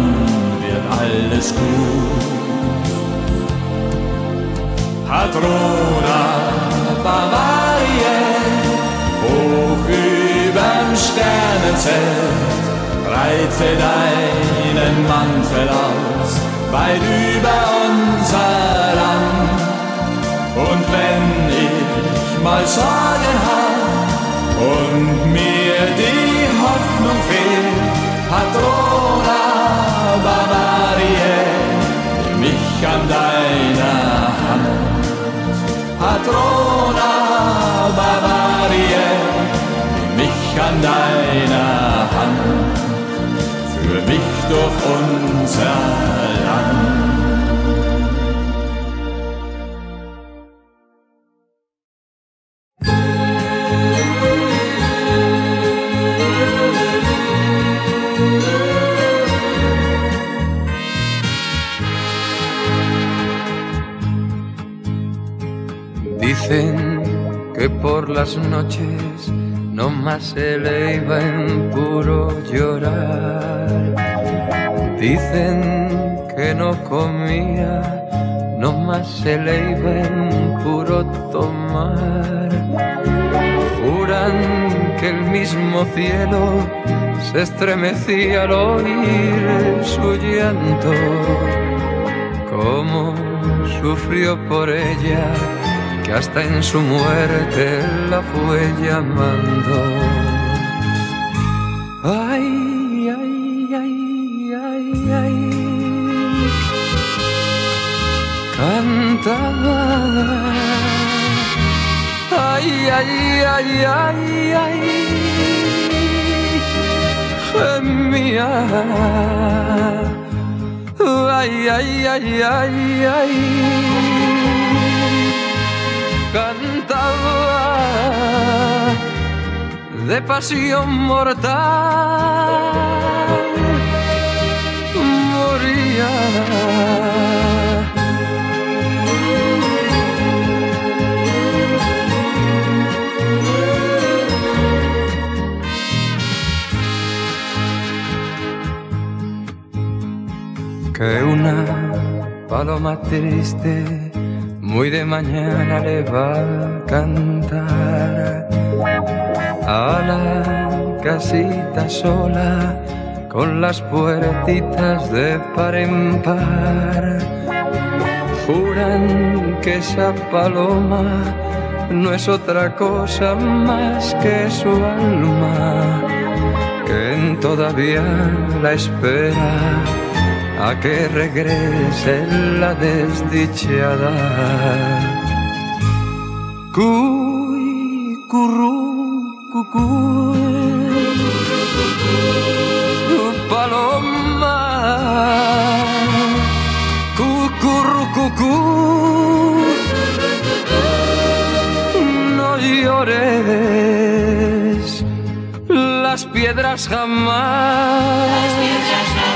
wird alles gut. Patrona Bavarien, hoch überm Sternenzelt, breite deinen Mantel aus, weit über unser Land. Und wenn ich mal Sorgen hab und mir die Hoffnung fehlt, Patrona Bavarien, nimm mich an deiner Hand. Patrona Bavarien, nimm mich an deiner Hand, führ mich durch unser Por las noches no más se le iba en puro llorar. Dicen que no comía, no más se le iba en puro tomar. Juran que el mismo cielo se estremecía al oír su llanto. Cómo sufrió por ella, que hasta en su muerte la fue llamando. Ay, ay, ay, ay, ay. Cantaba. Ay, ay, ay, ay, ay. Gemía. Ay, ay, ay, ay, ay. Cantaba de pasión mortal, moría. Que una paloma triste muy de mañana le va a cantar a la casita sola con las puertitas de par en par. Juran que esa paloma no es otra cosa más que su alma, que en todavía la espera a que regrese la desdichada. Cuy, curru, cucú, paloma, cucurru, cucú, no llores, las piedras jamás. Las piedras jamás.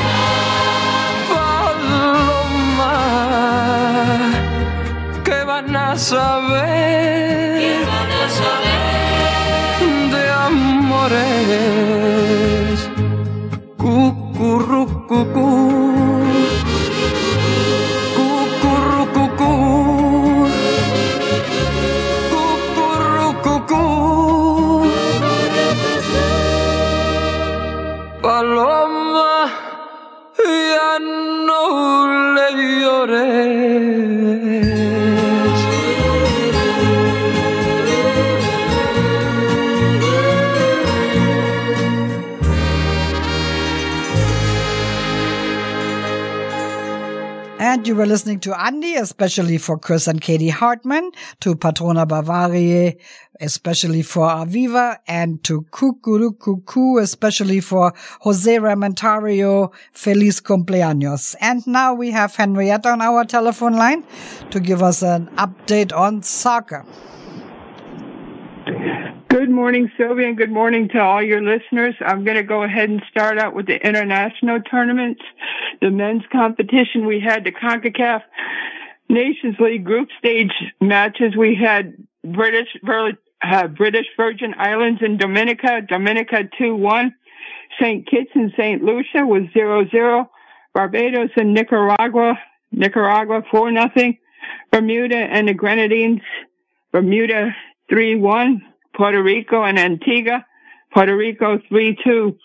¿Qué van a saber de amores? Cucurrucucú, cucurrucucú, cucurrucucú, paloma, And you were listening to Andy, especially for Chris and Katie Hartman, to Patrona Bavaria, especially for Aviva, and to Cucurucucu, especially for Jose Ramentario, Feliz Cumpleaños. And now we have Henrietta on our telephone line to give us an update on soccer. Good morning, Sylvia, and good morning to all your listeners. I'm going to go ahead and start out with the international tournaments. The men's competition, we had the CONCACAF Nations League group stage matches. We had British Virgin Islands and Dominica 2-1. St. Kitts and St. Lucia was 0-0. Barbados and Nicaragua 4-0. Bermuda and the Grenadines, Bermuda 3-1. Puerto Rico and Antigua, Puerto Rico 3-2.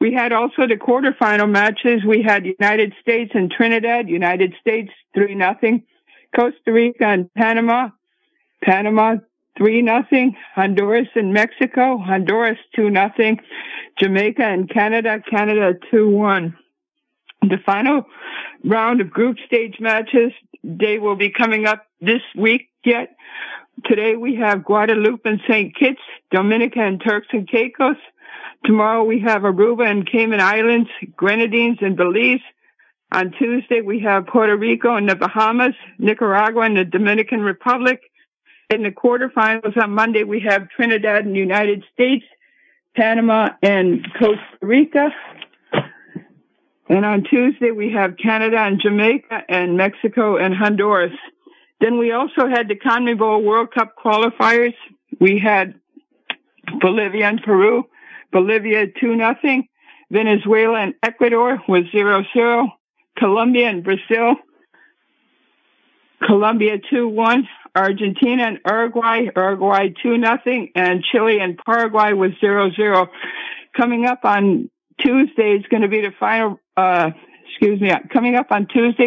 We had also the quarterfinal matches. We had United States and Trinidad, United States 3-0. Costa Rica and Panama 3-0. Honduras and Mexico, Honduras 2-0. Jamaica and Canada 2-1. The final round of group stage matches, they will be coming up this week yet. Today we have Guadeloupe and St. Kitts, Dominica and Turks and Caicos. Tomorrow we have Aruba and Cayman Islands, Grenadines and Belize. On Tuesday we have Puerto Rico and the Bahamas, Nicaragua and the Dominican Republic. In the quarterfinals on Monday we have Trinidad and United States, Panama and Costa Rica. And on Tuesday we have Canada and Jamaica and Mexico and Honduras. Then we also had the CONMEBOL World Cup qualifiers. We had Bolivia and Peru. Bolivia 2-0. Venezuela and Ecuador was 0-0. Colombia and Brazil. Colombia 2-1. Argentina and Uruguay 2-0. And Chile and Paraguay was 0-0. Coming up on Tuesday,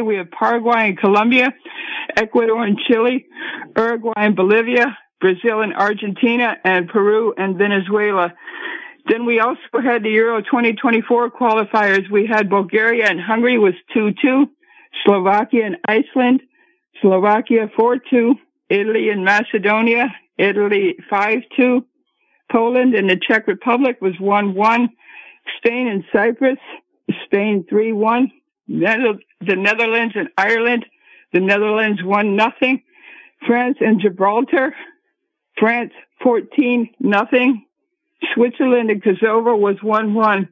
we have Paraguay and Colombia, Ecuador and Chile, Uruguay and Bolivia, Brazil and Argentina, and Peru and Venezuela. Then we also had the Euro 2024 qualifiers. We had Bulgaria and Hungary was 2-2, Slovakia and Iceland, Slovakia 4-2, Italy and Macedonia, Italy 5-2, Poland and the Czech Republic was 1-1, Spain and Cyprus, Spain 3-1, the Netherlands and Ireland, the Netherlands 1-0, France and Gibraltar, France 14-0, Switzerland and Kosovo was 1-1.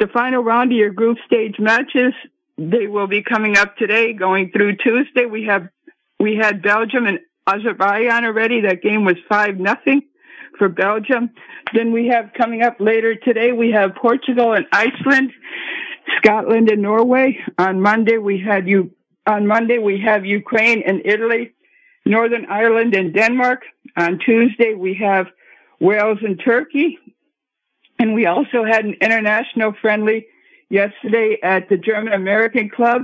The final round of your group stage matches, they will be coming up today, going through Tuesday. We had Belgium and Azerbaijan already. That game was 5-0. For Belgium. Then we have coming up later today, we have Portugal and Iceland, Scotland and Norway. On Monday we have Ukraine and Italy, Northern Ireland and Denmark. On Tuesday we have Wales and Turkey. And we also had an international friendly yesterday at the German American Club.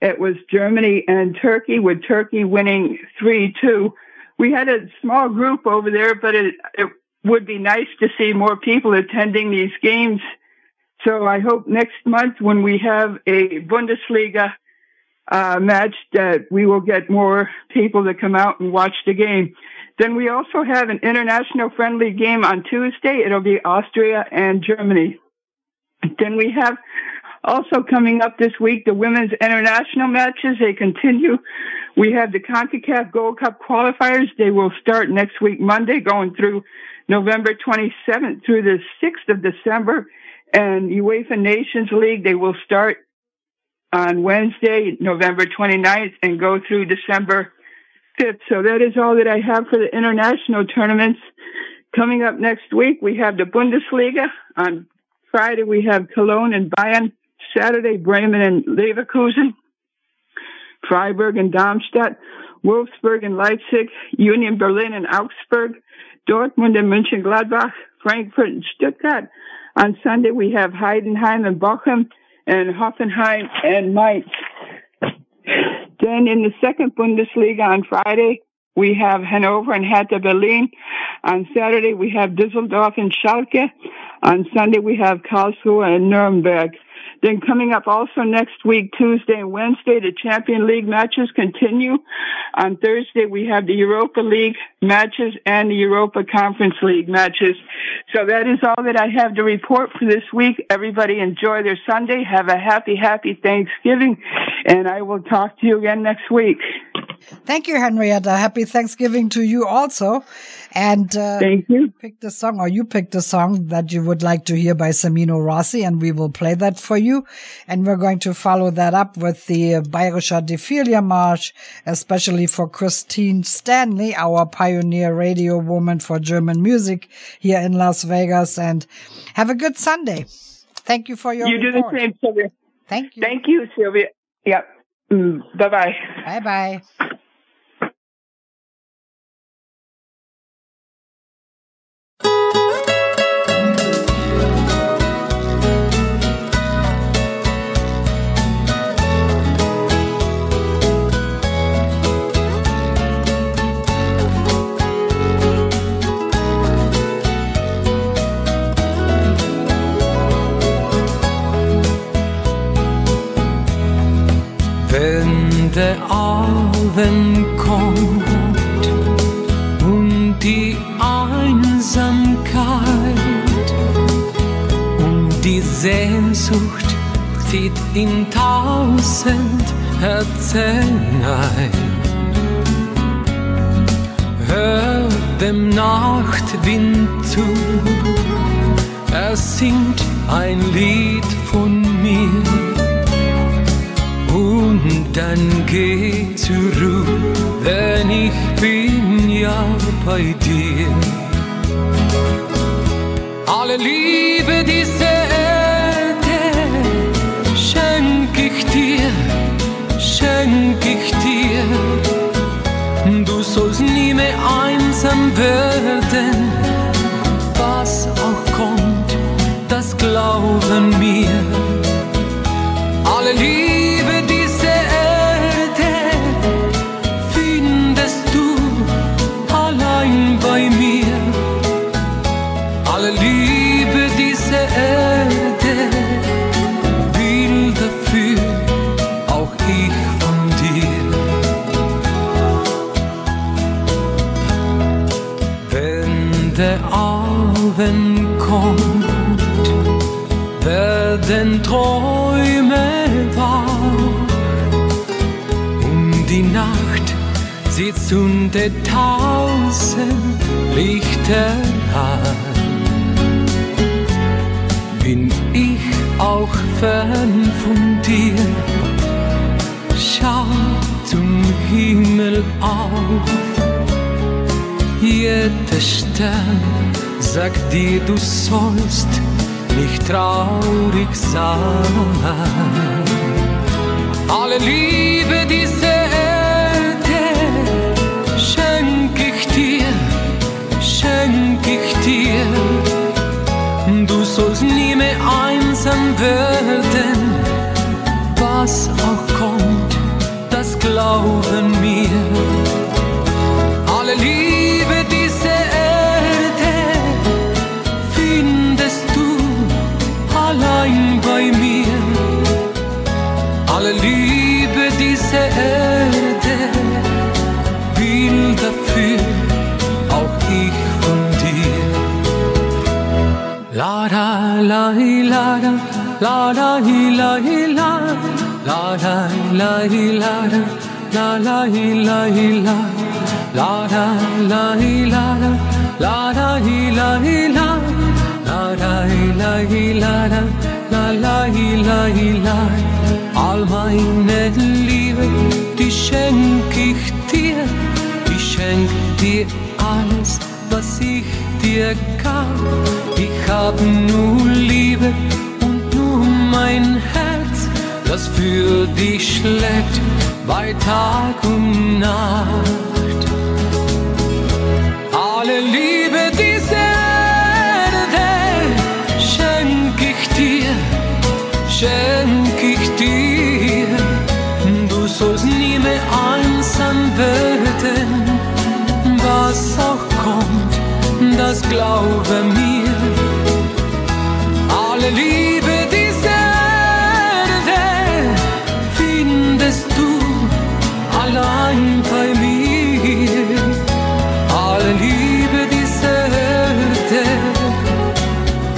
It was Germany and Turkey, with Turkey winning 3-2. We had a small group over there, but it would be nice to see more people attending these games. So I hope next month when we have a Bundesliga match that we will get more people to come out and watch the game. Then we also have an international friendly game on Tuesday. It'll be Austria and Germany. Then we have also coming up this week, the women's international matches, they continue. We have the CONCACAF Gold Cup qualifiers. They will start next week, Monday, going through November 27th through the 6th of December. And UEFA Nations League, they will start on Wednesday, November 29th, and go through December 5th. So that is all that I have for the international tournaments. Coming up next week, we have the Bundesliga. On Friday, we have Cologne and Bayern. Saturday, Bremen and Leverkusen, Freiburg and Darmstadt, Wolfsburg and Leipzig, Union Berlin and Augsburg, Dortmund and Mönchengladbach, Frankfurt and Stuttgart. On Sunday, we have Heidenheim and Bochum, and Hoffenheim and Mainz. Then in the second Bundesliga on Friday, we have Hanover and Hertha Berlin. On Saturday, we have Düsseldorf and Schalke. On Sunday, we have Karlsruhe and Nuremberg. Then coming up also next week, Tuesday and Wednesday, the Champions League matches continue. On Thursday, we have the Europa League matches and the Europa Conference League matches. So that is all that I have to report for this week. Everybody enjoy their Sunday. Have a happy, happy Thanksgiving. And I will talk to you again next week. Thank you, Henrietta. Happy Thanksgiving to you also. And thank you. You picked a song that you would like to hear by Samino Rossi, and we will play that for you. And we're going to follow that up with the Bayerischer Defilia March, especially for Christine Stanley, our pioneer radio woman for German music here in Las Vegas. And have a good Sunday. Thank you for your report. You do the same, Sylvia. Thank you. Thank you, Sylvia. Yep. Bye-bye. Bye-bye. Der Abend kommt und die Einsamkeit und die Sehnsucht zieht in tausend Herzen ein. Hör dem Nachtwind zu, er singt ein Lied von mir. Und dann geh zurück, denn ich bin ja bei dir. Alle Liebe dieser Erde schenk ich dir. Du sollst nie mehr einsam werden, was auch kommt, das glauben mir. Alle Liebe dieser Erde findest du allein bei mir. Alle Liebe dieser Erde will dafür auch ich von dir. Wenn der Abend kommt, werden Träume die Nacht sitzt unter tausend Lichter an. Bin ich auch fern von dir? Schau zum Himmel auf. Jeder Stern sagt dir, du sollst nicht traurig sein. Alle Liebe dieser Erde schenk ich dir. Du sollst nie mehr einsam werden, was auch kommt, das glauben mir. Alle Liebe dieser Erde findest du allein bei mir. Alle Liebe dieser Erde will dafür auch ich von dir. La da la la da la da la la la da la la da la la la la la da la la da la da la la la da la la da la la la la. All meine Liebe, die schenk dir alles, was ich dir gab. Ich hab nur Liebe und nur mein Herz, das für dich schlägt bei Tag und Nacht. Alle Liebe dieser Erde schenk ich dir. denk ich dir, du sollst nie mehr einsam werden. Was auch kommt, das glaube mir. Alle Liebe dieser Erde findest du allein bei mir. Alle Liebe dieser Erde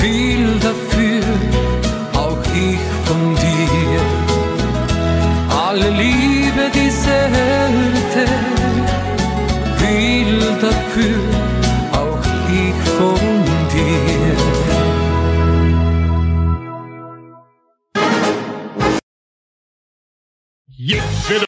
will dafür auch ich von dir. Alle Liebe dieser Erde will dafür auch ich von dir. Jetzt wird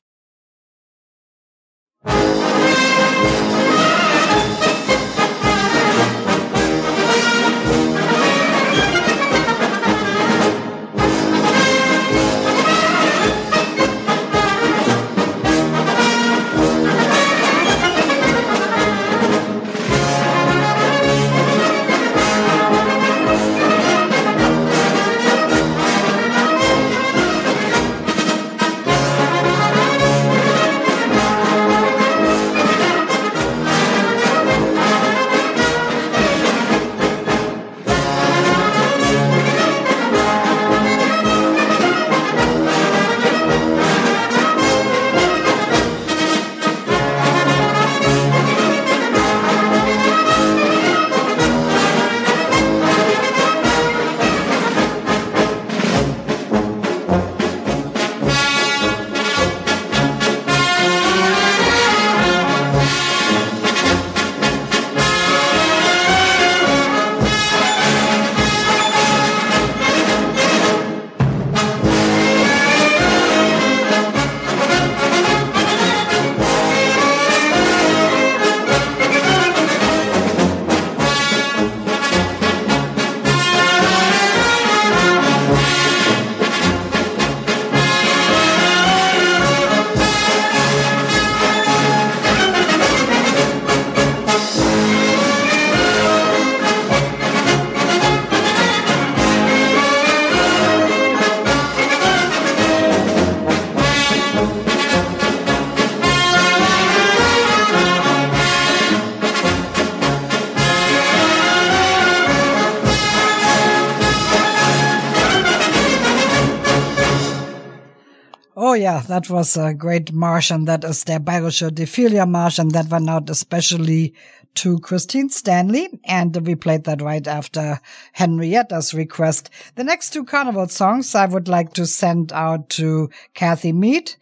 yeah, that was a great march, and that is their Bayerische Defilia march, and that went out especially to Christine Stanley, and we played that right after Henrietta's request. The next two Carnival songs I would like to send out to Kathy Mead,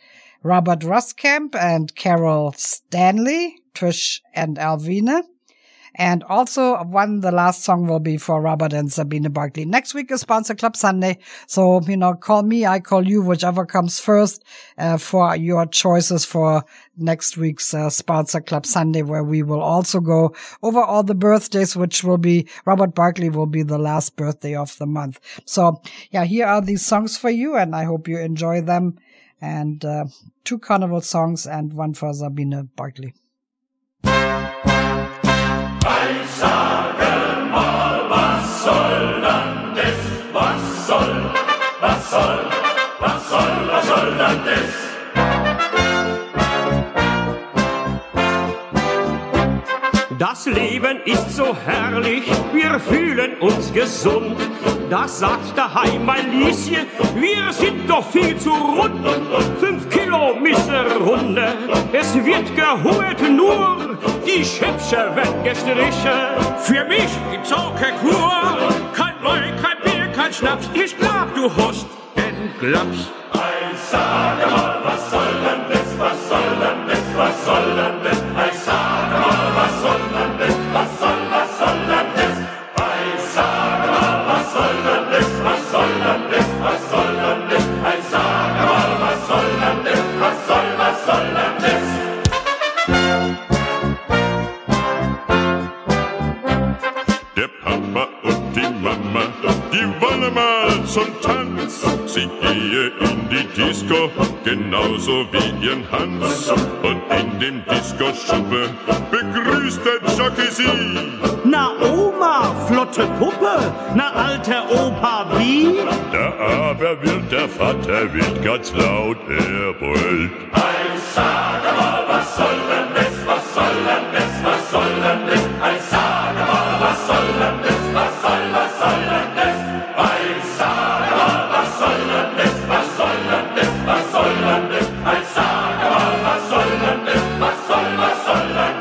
Robert Roskamp, and Carol Stanley, Trish and Alvina. And also the last song will be for Robert and Sabine Barkley. Next week is Sponsor Club Sunday. So, you know, call me, I call you, whichever comes first, for your choices for next week's Sponsor Club Sunday, where we will also go over all the birthdays, which will be, Robert Barkley will be the last birthday of the month. So, yeah, here are these songs for you, and I hope you enjoy them. And two Carnival songs and one for Sabine Barkley. Ich sage mal, was soll dann das? Was soll, was soll, was soll, was soll dann das? Das Leben ist so herrlich, wir fühlen uns gesund. Das sagt daheim mein Lieschen, wir sind doch viel zu rund. 5 Kilo Misserunde, es wird geholt nur. Die Schippsche wird gestrichen. Für mich gibt's auch keine Kur. Kein Wein, kein Bier, kein Schnaps. Ich glaub, du hast einen Klaps. Ich sage mal, was soll denn das? Was soll denn das? Was soll denn das? Ich sage mal, was soll denn das? Was soll denn das? Ich sage mal, was soll denn das? Was soll denn das? Was soll denn das? Ich sage mal, was soll denn das? Was soll denn das? Papa und die Mama, die wollen mal zum Tanz. Sie gehe in die Disco, genauso wie ihren Hans. Und in dem Disco-Schuppe begrüßt der Jockey sie. Na Oma, flotte Puppe, na alter Opa, wie? Da aber wird der Vater wild, ganz laut, er brüllt. Ei, sag mal, was soll denn das, was soll denn das, was soll denn das? Ei, sag mal, was soll denn das, was soll denn das? Ei, sag mal, was soll denn das, was soll denn das, was soll denn das? Ei, sag mal, was soll denn das, was soll denn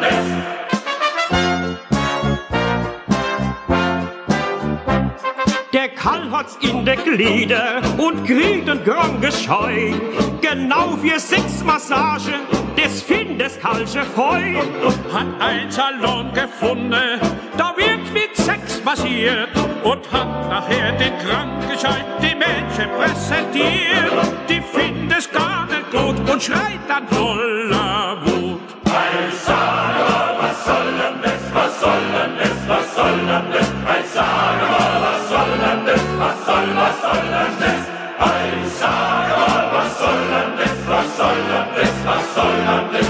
das? Karl hat's in der Glieder und kriegt ein Gehirngescheu. Genau wie Sexmassage des Findes kalsche Freu. Hat ein Salon gefunden, da wird mit Sex massiert. Und hat nachher den Krankenschein die Mädchen präsentiert. Die finden's gar nicht gut und schreit dann voller Wut. Ei, sag mal, was soll denn das, was soll denn das, was soll denn das? Ei, sag mal, was soll denn das, was soll denn das? Ei, sag mal, was soll denn das, was soll denn das, was soll denn das? Ei, sag mal, was soll denn das, was soll denn das, was soll denn das?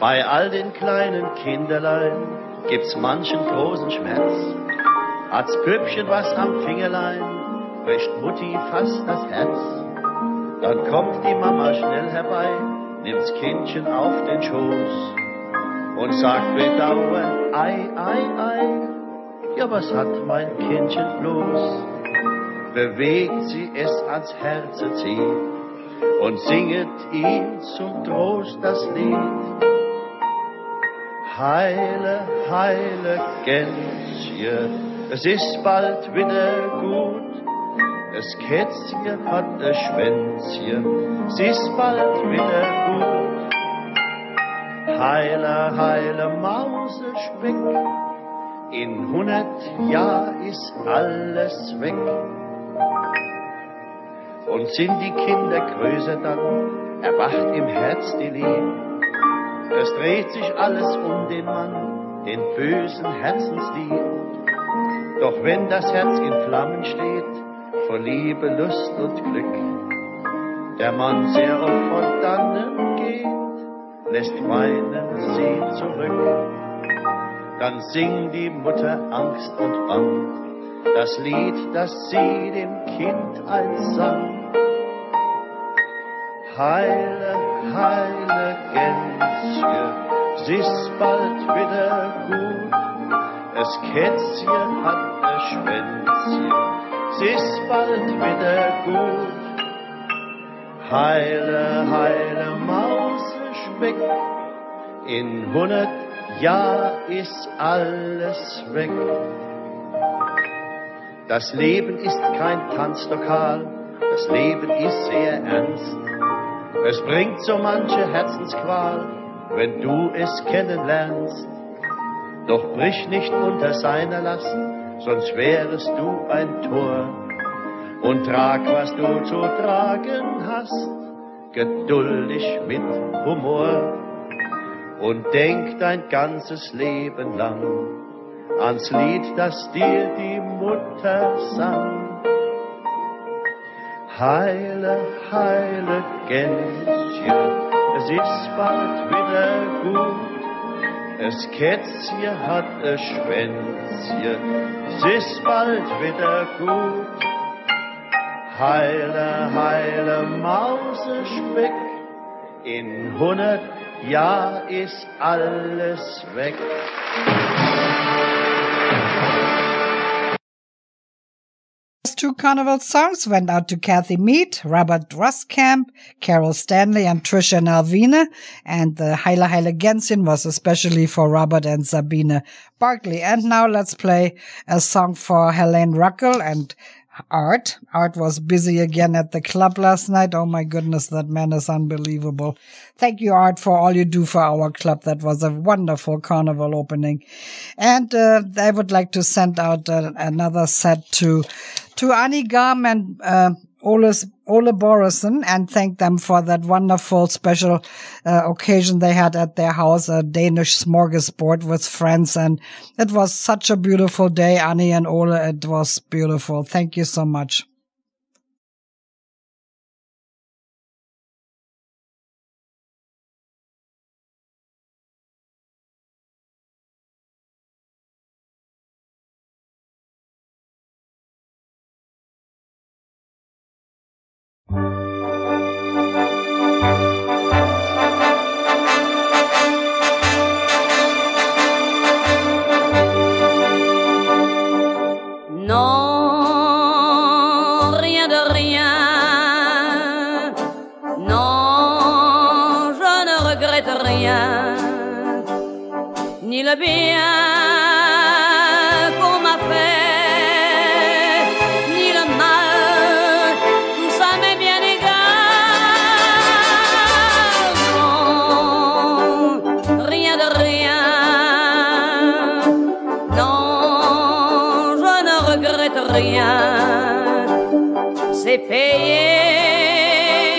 Bei all den kleinen Kinderlein gibt's manchen großen Schmerz. Hat's Püppchen was am Fingerlein, bricht Mutti fast das Herz. Dann kommt die Mama schnell herbei, nimmt's Kindchen auf den Schoß und sagt bedauernd, ei, ei, ei, ja was hat mein Kindchen bloß? Bewegt sie es ans Herze ziehen und singet ihm zum Trost das Lied. Heile, heile Gänschen, es ist bald wieder gut. Es Kätzchen hat ein Schwänzchen, es ist bald wieder gut. heiler, heiler Mausespeck. In 100 Jahren ist alles weg. Und sind die Kinder größer, dann erwacht im Herz die Liebe. Es dreht sich alles um den Mann, den bösen Herzensdieb. Doch wenn das Herz in Flammen steht, vor Liebe, Lust und Glück, der Mann sehr oft von dannen geht, lässt weinen sie zurück. Dann singt die Mutter Angst und Band, das Lied, das sie dem Kind einsang. Heile, heile Gänschen, es ist bald wieder gut. Es Kätzchen hat ein Schwänzchen, es ist bald wieder gut. Heile, heile Mausespeck, in 100 Jahren ist alles weg. Das Leben ist kein Tanzlokal, das Leben ist sehr ernst. Es bringt so manche Herzensqual, wenn du es kennenlernst. Doch brich nicht unter seiner Last, sonst wärest du ein Tor. Und trag, was du zu tragen hast, geduldig mit Humor. Und denk dein ganzes Leben lang ans Lied, das dir die Mutter sang. Heile, heile Gänschen, es ist bald wieder gut. Es Kätzchen hat ein Schwänzchen, es ist bald wieder gut. Heile, heile Mausespeck, in 100 Jahren ist alles weg. Two Carnival songs went out to Kathy Mead, Robert Druskamp, Carol Stanley, and Trisha and Alvina, and the Heile Heile Gänschen was especially for Robert and Sabine Barkley. And now let's play a song for Helene Ruckel and Art. Art was busy again at the club last night. Oh my goodness, that man is unbelievable. Thank you, Art, for all you do for our club. That was a wonderful carnival opening. And I would like to send out another set to Annie Garm and Ole Borison and thank them for that wonderful special occasion they had at their house, a Danish smorgasbord with friends. And it was such a beautiful day, Annie and Ole. It was beautiful. Thank you so much. Rien de rien.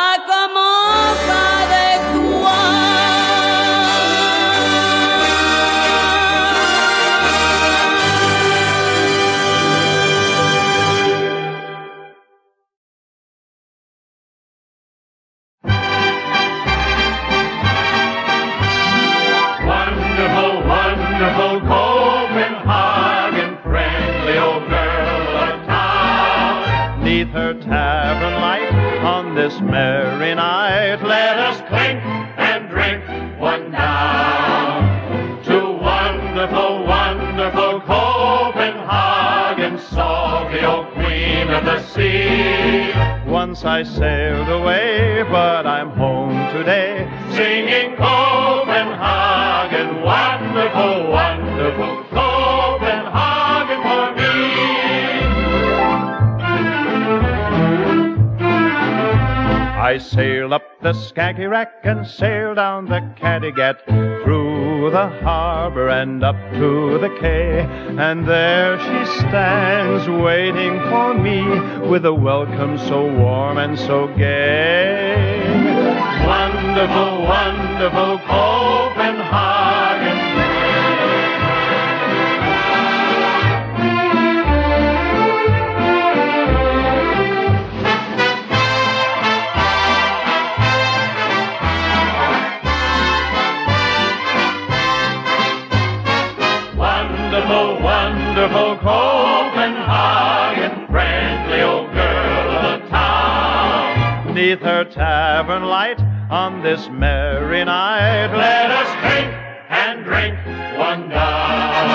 Ça commence avec toi. Wonderful, wonderful Copenhagen, friendly old girl of town. Neath her tavern light, on this merry night, let us clink and drink one down to wonderful, wonderful Copenhagen, salty old queen of the sea. Once I sailed away, but I'm home today, singing Copenhagen, wonderful, wonderful Copenhagen for me. I sailed up the Skagerrak and sailed down the Kattegat, through the harbor and up to the quay, and there she stands waiting for me with a welcome so warm and so gay. Wonderful, wonderful Copenhagen. Wonderful, wonderful Copenhagen, friendly old girl of the town. Neath her tavern light, on this merry night, let us drink and drink one down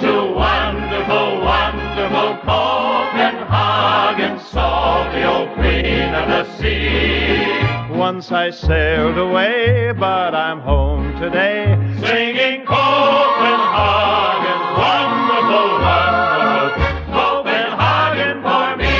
to wonderful, wonderful Copenhagen, salty old queen of the sea. Once I sailed away, but I'm home today, singing Copenhagen, wonderful, wonderful Copenhagen for me.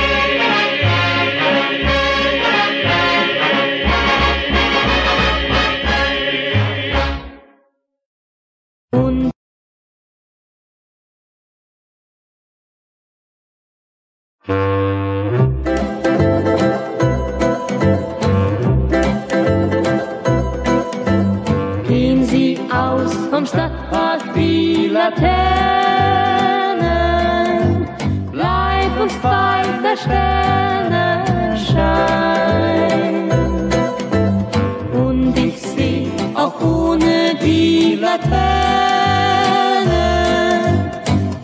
Gehen Sie aus vom Stadtpark, die Laternen, bleib uns bei der Sternenschein. Und ich seh auch ohne die Laternen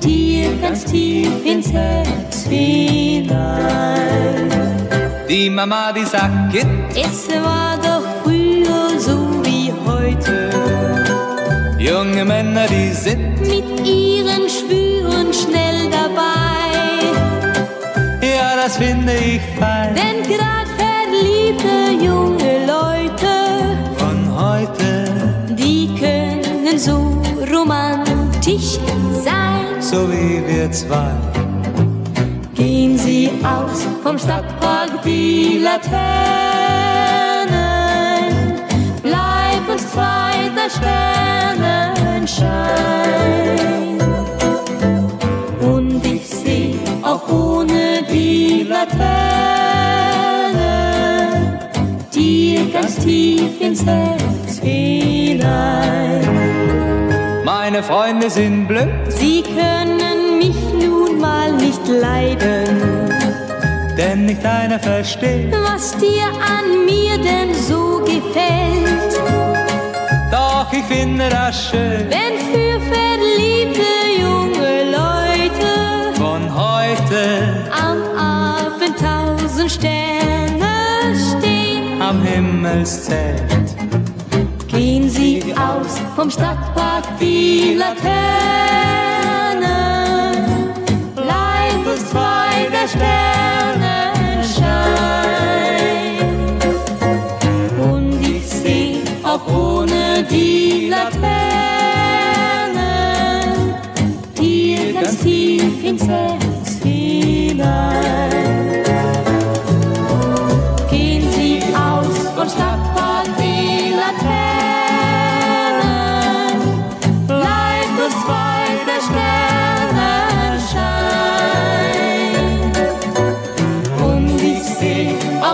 dir ganz tief ins Herz hinein. Die Mama, die sagt, es war doch früher so wie heute. Junge Männer, die sind mit ihren Schwüren schnell dabei. Ja, das finde ich fein. Denn grad verliebte junge Leute von heute, die können so romantisch sein. So wie wir zwei. Gehen Sie aus vom Stadtpark, die Laternen, bleib uns zweiter Sternenschein. Und ich seh auch ohne die Laternen dir ganz tief ins Herz hinein. Meine Freunde sind blöd, sie können mich nun mal nicht leiden, denn nicht einer versteht, was dir an mir denn so gefällt. Doch ich finde das schön, wenn für verliebte junge Leute von heute am Abend 1000 Sterne stehen am Himmelszelt. Gehen Sie aus vom Stadtpark die Laternen, bleib uns bei der Sternenschein. Und ich seh auch ohne die Laternen dir ganz tief ins Herz hinein. Gehen Sie aus vom Stadtpark die Laternen,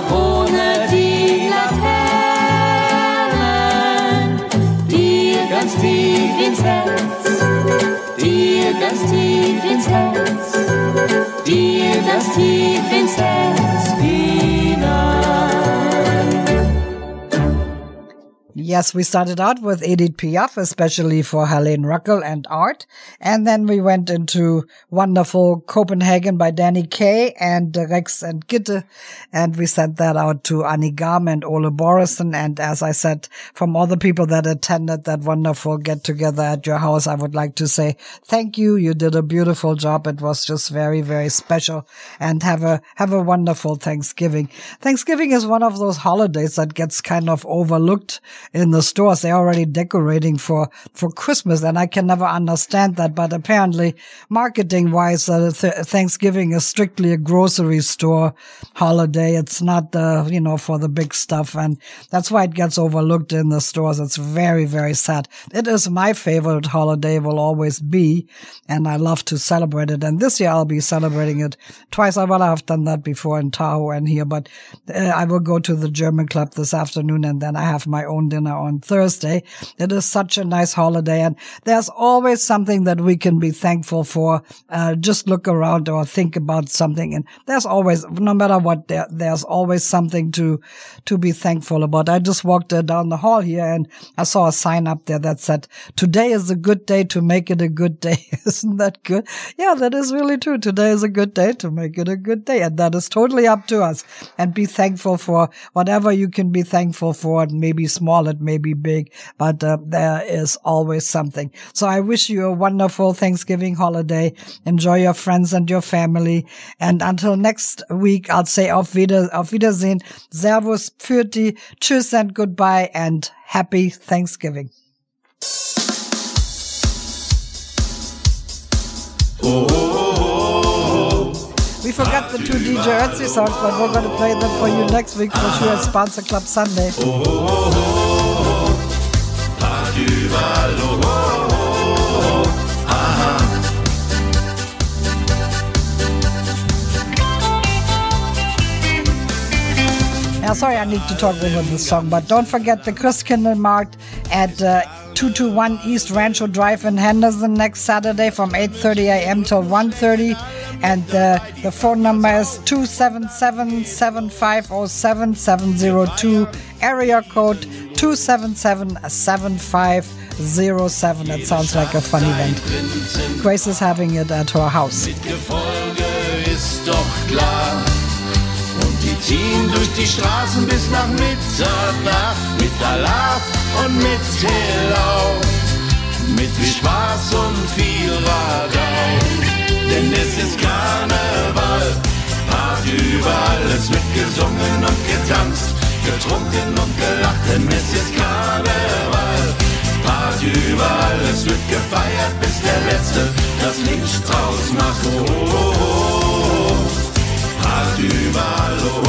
ohne die ins Herz, dir ganz tief ins Herz, dir ganz tief ins Herz hinein. Yes, we started out with Edith Piaf, especially for Helene Ruckel and Art. And then we went into wonderful Copenhagen by Danny Kaye and Rex and Gitte. And we sent that out to Annie Garm and Ole Borison. And as I said, from all the people that attended that wonderful get together at your house, I would like to say thank you. You did a beautiful job. It was just very, very special. And have a wonderful Thanksgiving. Thanksgiving is one of those holidays that gets kind of overlooked. In the stores, they're already decorating for Christmas, and I can never understand that. But apparently, marketing-wise, Thanksgiving is strictly a grocery store holiday. It's not for the big stuff, and that's why it gets overlooked in the stores. It's very, very sad. It is my favorite holiday, will always be, and I love to celebrate it. And this year, I'll be celebrating it twice. I well, I've done that before in Tahoe and here, but I will go to the German club this afternoon, and then I have my own dinner on Thursday. It is such a nice holiday, and there's always something that we can be thankful for. Just look around or think about something, and there's always, no matter what, there's always something to be thankful about. I just walked down the hall here, and I saw a sign up there that said, "Today is a good day to make it a good day." Isn't that good? Yeah, that is really true. Today is a good day to make it a good day, and that is totally up to us. And be thankful for whatever you can be thankful for. It may be small, it may be big, but there is always something. So I wish you a wonderful Thanksgiving holiday. Enjoy your friends and your family. And until next week, I'll say auf Wiedersehen, Servus, Pfirti, Tschüss and goodbye, and happy Thanksgiving. We forgot the two DJ Ötzi songs, but we're going to play them for you next week for sure at Sponsor Club Sunday. Now, sorry, I need to talk over this song, but don't forget the Christkindl Markt at 221 East Rancho Drive in Henderson next Saturday from 8:30 a.m. till 1:30, and the phone number is 277-7507-702, area code 277-7507. It sounds like a fun event. Grace is having it at her house. Mit Gefolge ist doch klar. Und die ziehen durch die Straßen bis nach Mitternacht, mit Alarm und mit Hillau, mit viel Spaß und viel Radau. Denn es ist Karneval, Part überall, es wird gesungen und getanzt, getrunken und gelacht. Denn es ist Karneval, Part überall, es wird gefeiert, bis der Letzte das Licht draus macht. Oh, oh, oh, oh. Part überall, oh, oh, oh.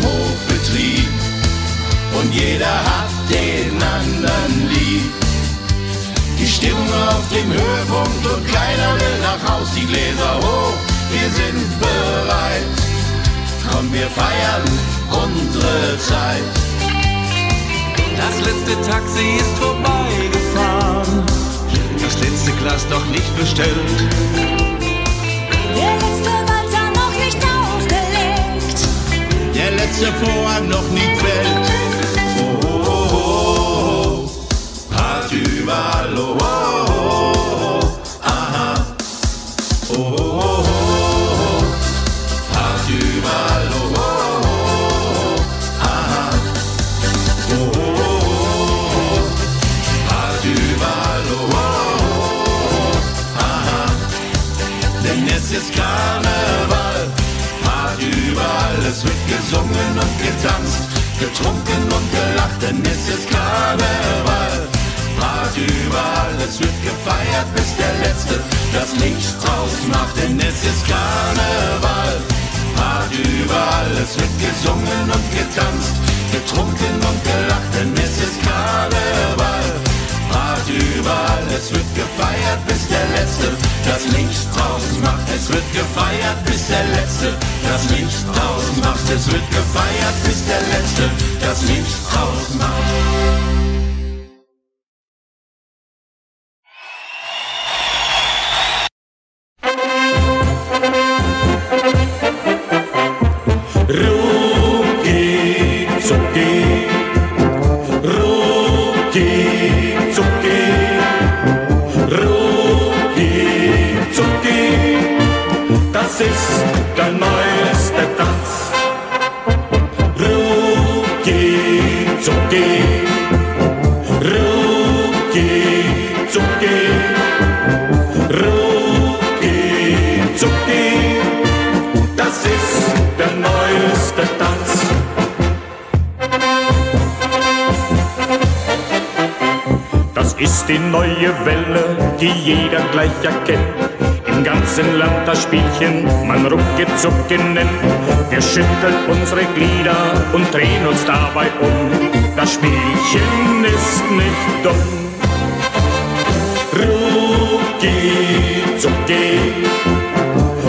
Hochbetrieb und jeder hat den anderen lieb. Die Stimmung auf dem Höhepunkt und keiner will nach Haus, die Gläser hoch, wir sind bereit. Komm, wir feiern unsere Zeit. Das letzte Taxi ist vorbeigefahren, das letzte Glas noch nicht bestellt. Der letzte Walzer noch nicht aufgelegt. Der letzte Vorhang noch nie fällt. Oh, oh, oh, oh. Part überall, oh, oh, oh. Aha. Oh, oh, oh, oh. Part überall, oh, oh, oh. Aha. Oh, oh, oh. Part überall, oh, oh, oh. Aha. Denn es ist Karneval. Part überall, es wird gesungen und getanzt, getrunken und gelacht, denn es ist Karneval. Part überall, es wird gefeiert, bis der Letzte das Licht ausmacht, denn es ist Karneval. Part überall, es wird gesungen und getanzt, getrunken und gelacht, denn es ist Karneval. Part überall, es wird gefeiert. Beste, das Lied ausmacht. Es wird gefeiert, bis der Letzte das Lied ausmacht. Die neue Welle, die jeder gleich erkennt. Im ganzen Land das Spielchen, man ruckizucken nennt. Wir schütteln unsere Glieder und drehen uns dabei um. Das Spielchen ist nicht dumm. Ruckizucki,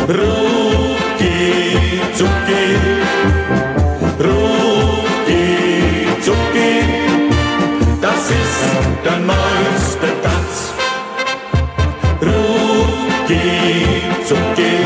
ruckizucki, ruckizucki, das ist der neueste Tanz. Rucki zucki.